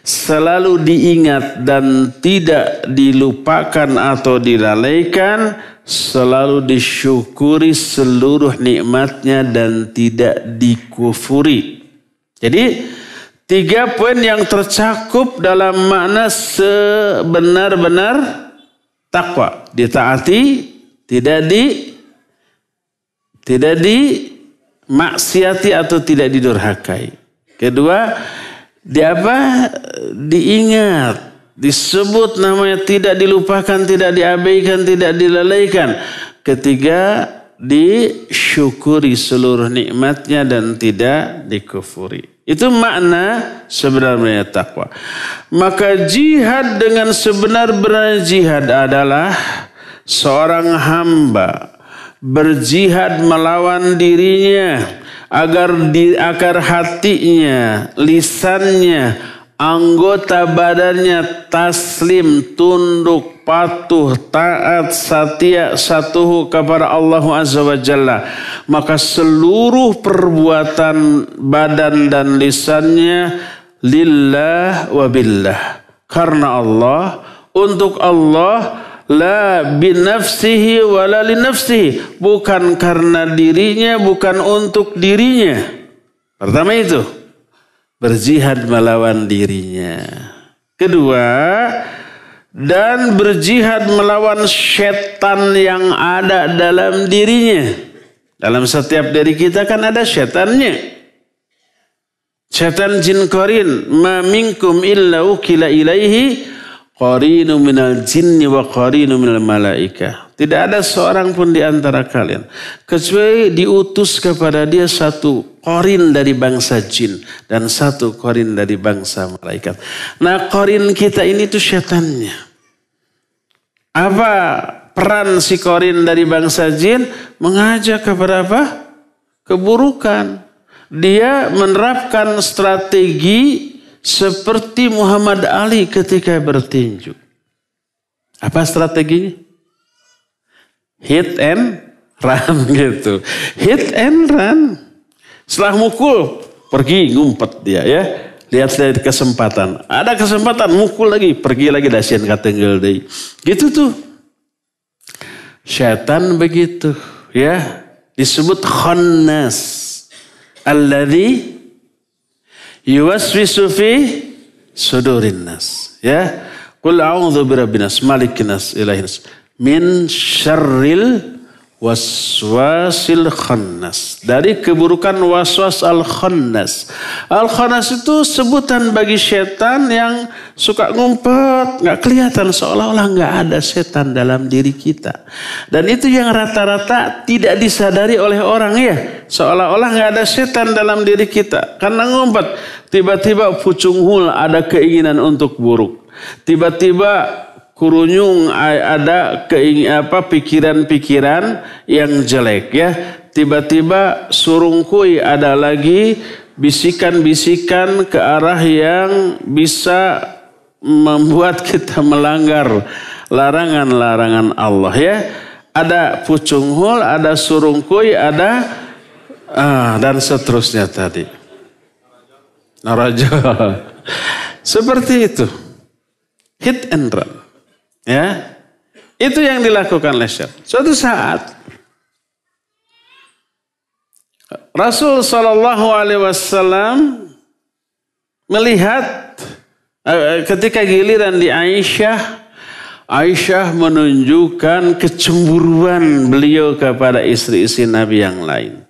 selalu diingat dan tidak dilupakan atau dilalaikan, selalu disyukuri seluruh nikmatnya dan tidak dikufuri. Jadi tiga poin yang tercakup dalam makna sebenar-benar takwa, ditaati, tidak di tidak di maksiati atau tidak didurhakai. Kedua, di apa? Diingat, disebut namanya, tidak dilupakan, tidak diabaikan, tidak dilalaikan. Ketiga, disyukuri seluruh nikmatnya dan tidak dikufuri. Itu makna sebenar-benarnya takwa. Maka jihad dengan sebenar-benarnya jihad adalah seorang hamba berjihad melawan dirinya agar di akar hatinya, lisannya, anggota badannya taslim, tunduk, patuh, taat, satya, satuhu kepada Allah Azza wa Jalla. Maka seluruh perbuatan badan dan lisannya lillah wa billah, karena Allah, untuk Allah. La binafsihi wala linafsihi. Bukan karena dirinya, bukan untuk dirinya. Pertama itu, berjihad melawan dirinya. Kedua, dan berjihad melawan setan yang ada dalam dirinya. Dalam setiap diri kita kan ada setannya. Setan jin korin. Ma minkum illa ukila ilaihi. Qarinu minal jinni wa qarinu minal malaika. Tidak ada seorang pun di antara kalian kecuali diutus kepada dia satu qarin dari bangsa jin dan satu qarin dari bangsa malaikat. Nah, qarin kita ini tuh setannya. Apa peran si qarin dari bangsa jin? Mengajak kepada apa? Keburukan. Dia menerapkan strategi seperti Muhammad Ali ketika bertinju. Apa strateginya? Hit and run gitu. Hit and run. Setelah mukul, pergi ngumpet dia ya. Lihat-lihat kesempatan. Ada kesempatan, mukul lagi. Pergi lagi dasian katenggel deh. Gitu tuh. Syaitan begitu ya. Disebut khannas. Alladhi yuwaswisu fi sudurin nas. Ya. Qul a'udzu birabbin nas, malikin nas, ilahin nas. Min syarril waswasil khannas. Dari keburukan waswas al-khannas. Al-khannas itu sebutan bagi setan yang suka ngumpet. Nggak kelihatan, seolah-olah nggak ada setan dalam diri kita. Dan itu yang rata-rata tidak disadari oleh orang ya. Seolah-olah nggak ada setan dalam diri kita. Karena ngumpet. Tiba-tiba pucung hul ada keinginan untuk buruk. Tiba-tiba kurunyung ada keing, apa pikiran-pikiran yang jelek ya. Tiba-tiba surungkui ada lagi bisikan-bisikan ke arah yang bisa membuat kita melanggar larangan-larangan Allah ya. Ada pucunghul, ada surungkui, ada ah, dan seterusnya tadi. Narajal. Seperti itu. Hit and run. Ya, itu yang dilakukan leser. Suatu saat Rasul shallallahu alaihi wasallam melihat ketika giliran di Aisyah, Aisyah menunjukkan kecemburuan beliau kepada istri-istri Nabi yang lain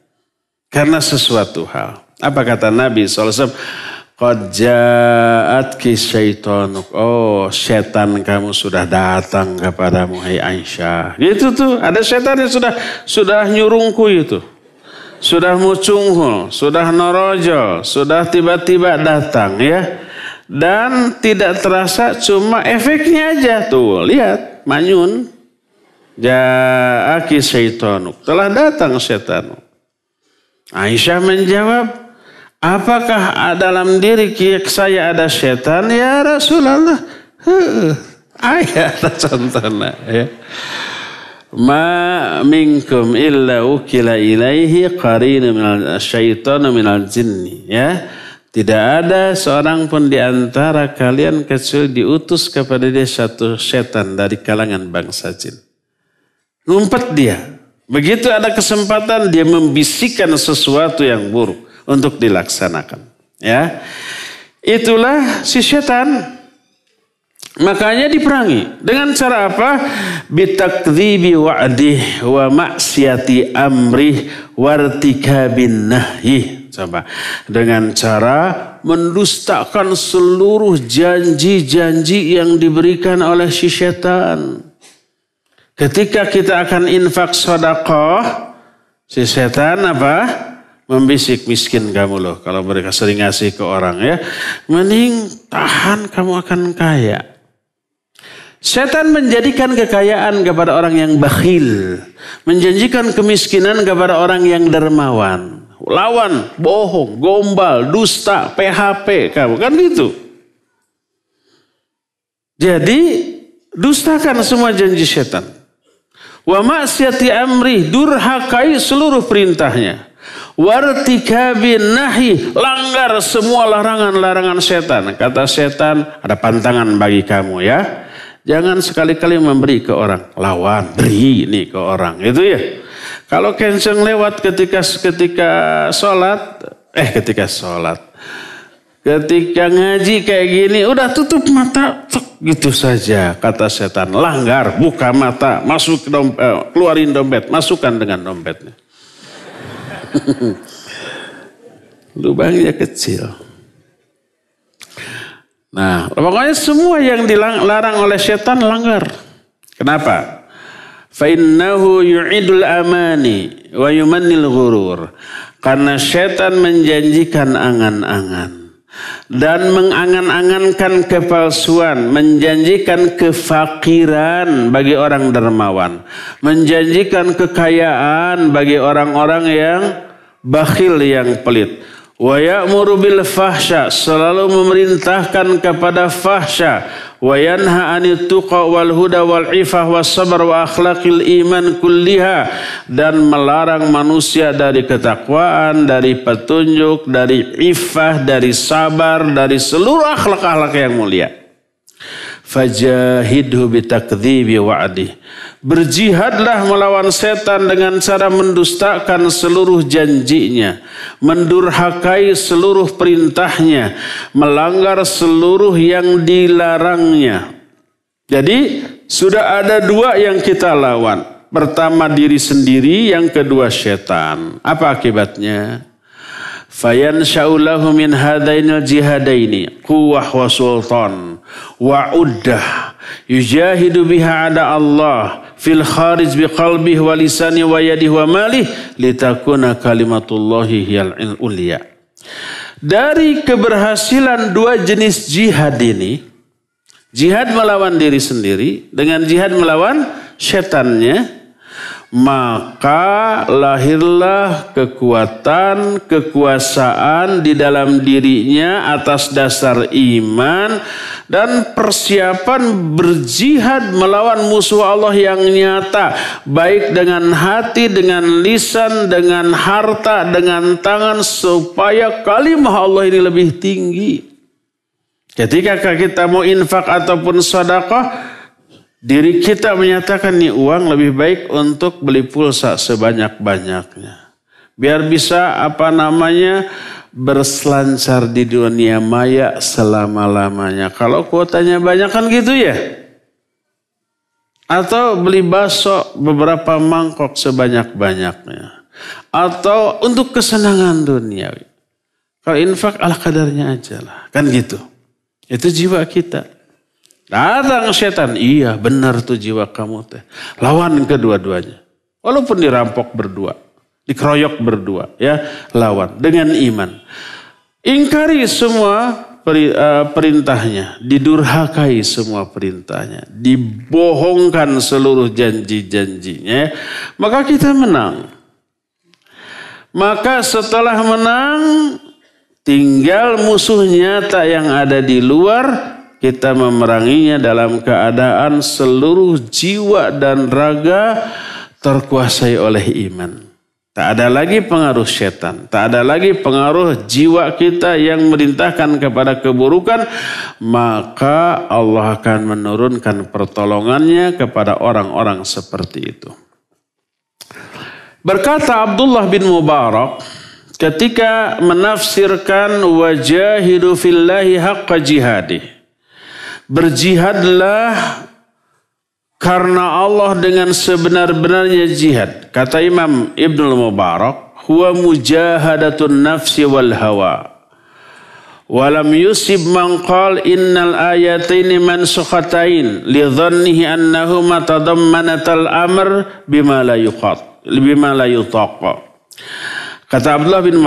karena sesuatu hal. Apa kata Nabi shallallahu alaihi wasallam? Qad ja'atki syaitanuk. Oh, setan kamu sudah datang kepadamu, hai Aisyah. Gitu tuh, ada setan yang sudah sudah nyurungku itu. Sudah mucunghul, sudah norojol, sudah tiba-tiba datang ya. Dan tidak terasa, cuma efeknya aja tuh. Lihat, manyun. Ja'aki syaitanuk. Telah datang setan. Aisyah menjawab, apakah dalam diri saya ada setan? Ya Rasulullah. Ayah contohnya. Ya. Ma minkum illa ukila ilaihi qarinu minal syaitanu minal jinni. Ya. Tidak ada seorang pun di antara kalian kecuali diutus kepada dia satu setan dari kalangan bangsa jin. Ngumpet dia. Begitu ada kesempatan dia membisikkan sesuatu yang buruk untuk dilaksanakan. Ya. Itulah si setan. Makanya diperangi. Dengan cara apa? Bitakdzibi wa'dih wa maksiyati amrih wartikabin nahyi. Coba. Dengan cara mendustakan seluruh janji-janji yang diberikan oleh si setan. Ketika kita akan infak sedekah, si setan apa? Membisik, miskin kamu loh kalau mereka sering ngasih ke orang ya. Mending tahan, kamu akan kaya. Setan menjadikan kekayaan kepada orang yang bakhil. Menjanjikan kemiskinan kepada orang yang dermawan. Lawan, bohong, gombal, dusta, P H P kamu. Kan gitu. Jadi dustakan semua janji setan. Wa maksiyati amri, durhakai seluruh perintahnya. Wartikabin nahi, langgar semua larangan-larangan setan. Kata setan, ada pantangan bagi kamu ya. Jangan sekali-kali memberi ke orang. Lawan, beri nih ke orang. Gitu ya. Kalau kenceng lewat ketika ketika sholat, eh ketika sholat, ketika ngaji kayak gini, udah tutup mata, tuk, gitu saja. Kata setan, langgar, buka mata, masuk dompet, eh, keluarin dompet, masukkan dengan dompetnya. Lubangnya kecil. Nah, pokoknya semua yang dilarang oleh setan langgar. Kenapa? Fa innahu yu'idul amani wa yumannil ghurur. Karena setan menjanjikan angan-angan dan mengangan-angankan kepalsuan, menjanjikan kefakiran bagi orang dermawan, menjanjikan kekayaan bagi orang-orang yang bakhil, yang pelit. Wa ya'muru bil fahsya, selalu memerintahkan kepada fahsya. Wa yanha 'anit tuqa wal huda wal ifah was sabr wa akhlaqil iman kulliha, dan melarang manusia dari ketakwaan, dari petunjuk, dari ifah, dari sabar, dari seluruh akhlak-akhlak yang mulia. Fajahidhu bitakdzibi wa'dih, berjihadlah melawan setan dengan cara mendustakan seluruh janjinya, mendurhakai seluruh perintahnya, melanggar seluruh yang dilarangnya. Jadi sudah ada dua yang kita lawan. Pertama diri sendiri, yang kedua setan. Apa akibatnya? Fayansha'u lahu min hadainil jihadaini quwwah wa sultan wa uddah yujahidu biha ada Allah fil kharij biqalbihi wa lisani wa yadihi wa malih litakuna kalimatullahi hiyal ulya. Dari keberhasilan dua jenis jihad ini, jihad melawan diri sendiri dengan jihad melawan setannya, maka lahirlah kekuatan, kekuasaan di dalam dirinya atas dasar iman dan persiapan berjihad melawan musuh Allah yang nyata, baik dengan hati, dengan lisan, dengan harta, dengan tangan, supaya kalimah Allah ini lebih tinggi. Ketika kita mau infak ataupun sedekah, diri kita menyatakan nih uang lebih baik untuk beli pulsa sebanyak-banyaknya, biar bisa apa namanya berselancar di dunia maya selama-lamanya. Kalau kuotanya banyak kan gitu ya. Atau beli bakso beberapa mangkok sebanyak-banyaknya. Atau untuk kesenangan duniawi. Kalau infak ala kadarnya aja lah. Kan gitu. Itu jiwa kita. Datang setan, iya benar tuh jiwa kamu teh. Lawan kedua-duanya. Walaupun dirampok berdua, dikeroyok berdua, ya lawan dengan iman. Ingkari semua perintahnya, didurhakai semua perintahnya, dibohongkan seluruh janji-janjinya, maka kita menang. Maka setelah menang, tinggal musuh nyata yang ada di luar. Kita memeranginya dalam keadaan seluruh jiwa dan raga terkuasai oleh iman. Tak ada lagi pengaruh setan. Tak ada lagi pengaruh jiwa kita yang merintahkan kepada keburukan. Maka Allah akan menurunkan pertolongannya kepada orang-orang seperti itu. Berkata Abdullah bin Mubarak ketika menafsirkan wajahidu fillahi haqqa jihadih. Berjihadlah karena Allah dengan sebenar-benarnya jihad. Kata Imam Ibn Mubarak, huwa mujahadatun nafsi wal hawa. Walam yusib man qal innal ayataini mansukhatain li dhannihi annahuma tadammanata al-amr bima la yuqat bima la yutaq. Kata Abdullah bin,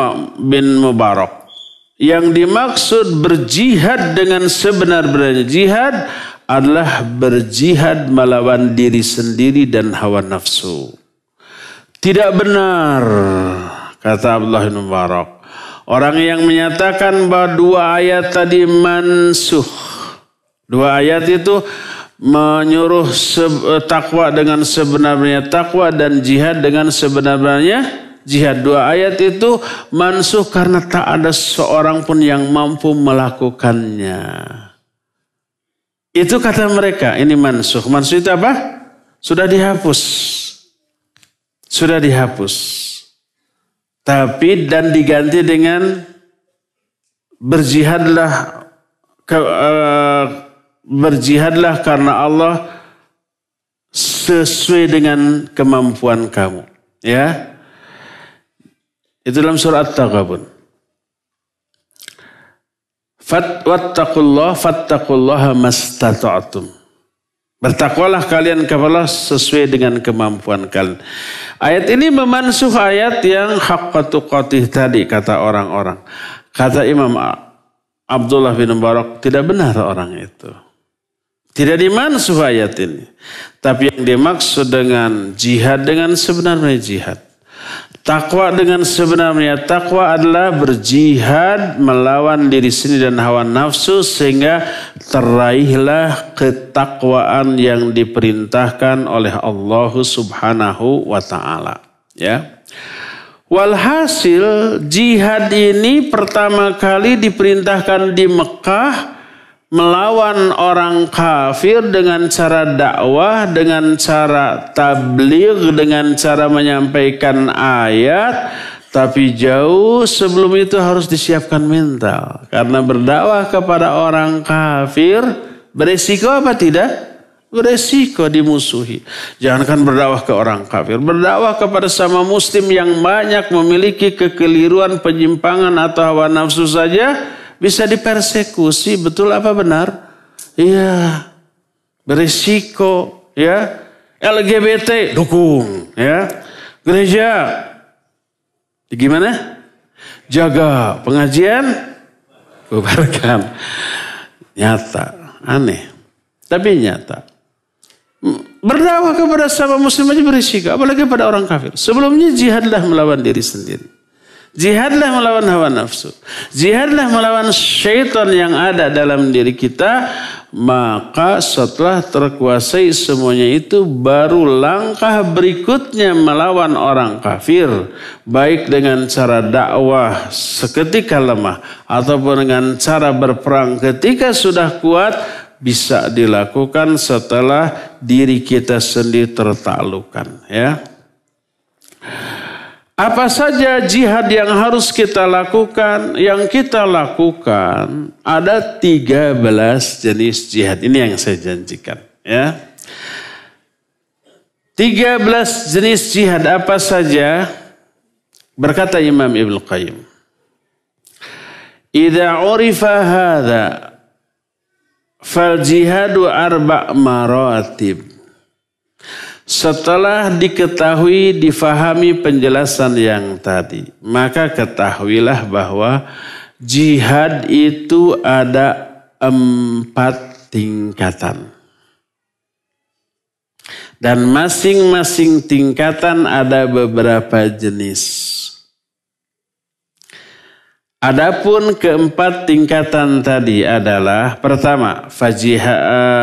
bin Mubarak, yang dimaksud berjihad dengan sebenar-benarnya jihad adalah berjihad melawan diri sendiri dan hawa nafsu. Tidak benar, kata Abdullah bin Mubarak, orang yang menyatakan bahwa dua ayat tadi mansukh. Dua ayat itu menyuruh takwa dengan sebenar-benarnya takwa dan jihad dengan sebenar-benarnya jihad. Dua ayat itu mansuh karena tak ada seorang pun yang mampu melakukannya. Itu kata mereka, ini mansuh. Mansuh itu apa? Sudah dihapus. Sudah dihapus. Tapi dan diganti dengan berjihadlah ke, uh, berjihadlah karena Allah sesuai dengan kemampuan kamu. Ya. Itu dalam surah At-Taghabun. Fattaqullah fattaqullaha mastata'tum. Bertakwalah kalian kepada Allah sesuai dengan kemampuan kalian. Ayat ini memansuh ayat yang haqqa tuqatih tadi kata orang-orang. Kata Imam Abdullah bin Mubarak, tidak benar orang itu. Tidak dimansuh ayat ini. Tapi yang dimaksud dengan jihad dengan sebenarnya jihad. Takwa dengan sebenarnya, takwa adalah berjihad melawan diri sendiri dan hawa nafsu sehingga teraihlah ketakwaan yang diperintahkan oleh Allah Subhanahu wa ta'ala. Ya. Walhasil jihad ini pertama kali diperintahkan di Mekah melawan orang kafir dengan cara dakwah, dengan cara tabligh, dengan cara menyampaikan ayat. Tapi jauh sebelum itu harus disiapkan mental. Karena berdakwah kepada orang kafir beresiko apa tidak? Beresiko dimusuhi. Jangankan berdakwah ke orang kafir, berdakwah kepada sama muslim yang banyak memiliki kekeliruan, penyimpangan atau hawa nafsu saja bisa dipersekusi, betul apa benar? Iya, berisiko ya. L G B T dukung ya. Gereja gimana? Jaga pengajian, bubarkan. Nyata, aneh, tapi nyata. Berdakwah kepada sama muslim aja berisiko, apalagi pada orang kafir. Sebelumnya jihadlah melawan diri sendiri. Jihadlah melawan hawa nafsu. Jihadlah melawan syaitan yang ada dalam diri kita. Maka setelah terkuasai semuanya itu, baru langkah berikutnya melawan orang kafir. Baik dengan cara dakwah seketika lemah, ataupun dengan cara berperang ketika sudah kuat, bisa dilakukan setelah diri kita sendiri tertaklukan. Ya. Apa saja jihad yang harus kita lakukan? Yang kita lakukan ada tiga belas jenis jihad. Ini yang saya janjikan. Ya. tiga belas jenis jihad apa saja? Berkata Imam Ibn Qayyim, "Idza urifa hadza fal jihadu arba' maratib." Setelah diketahui, difahami penjelasan yang tadi, maka ketahuilah bahwa jihad itu ada empat tingkatan. Dan masing-masing tingkatan ada beberapa jenis. Adapun keempat tingkatan tadi adalah pertama, fajihad.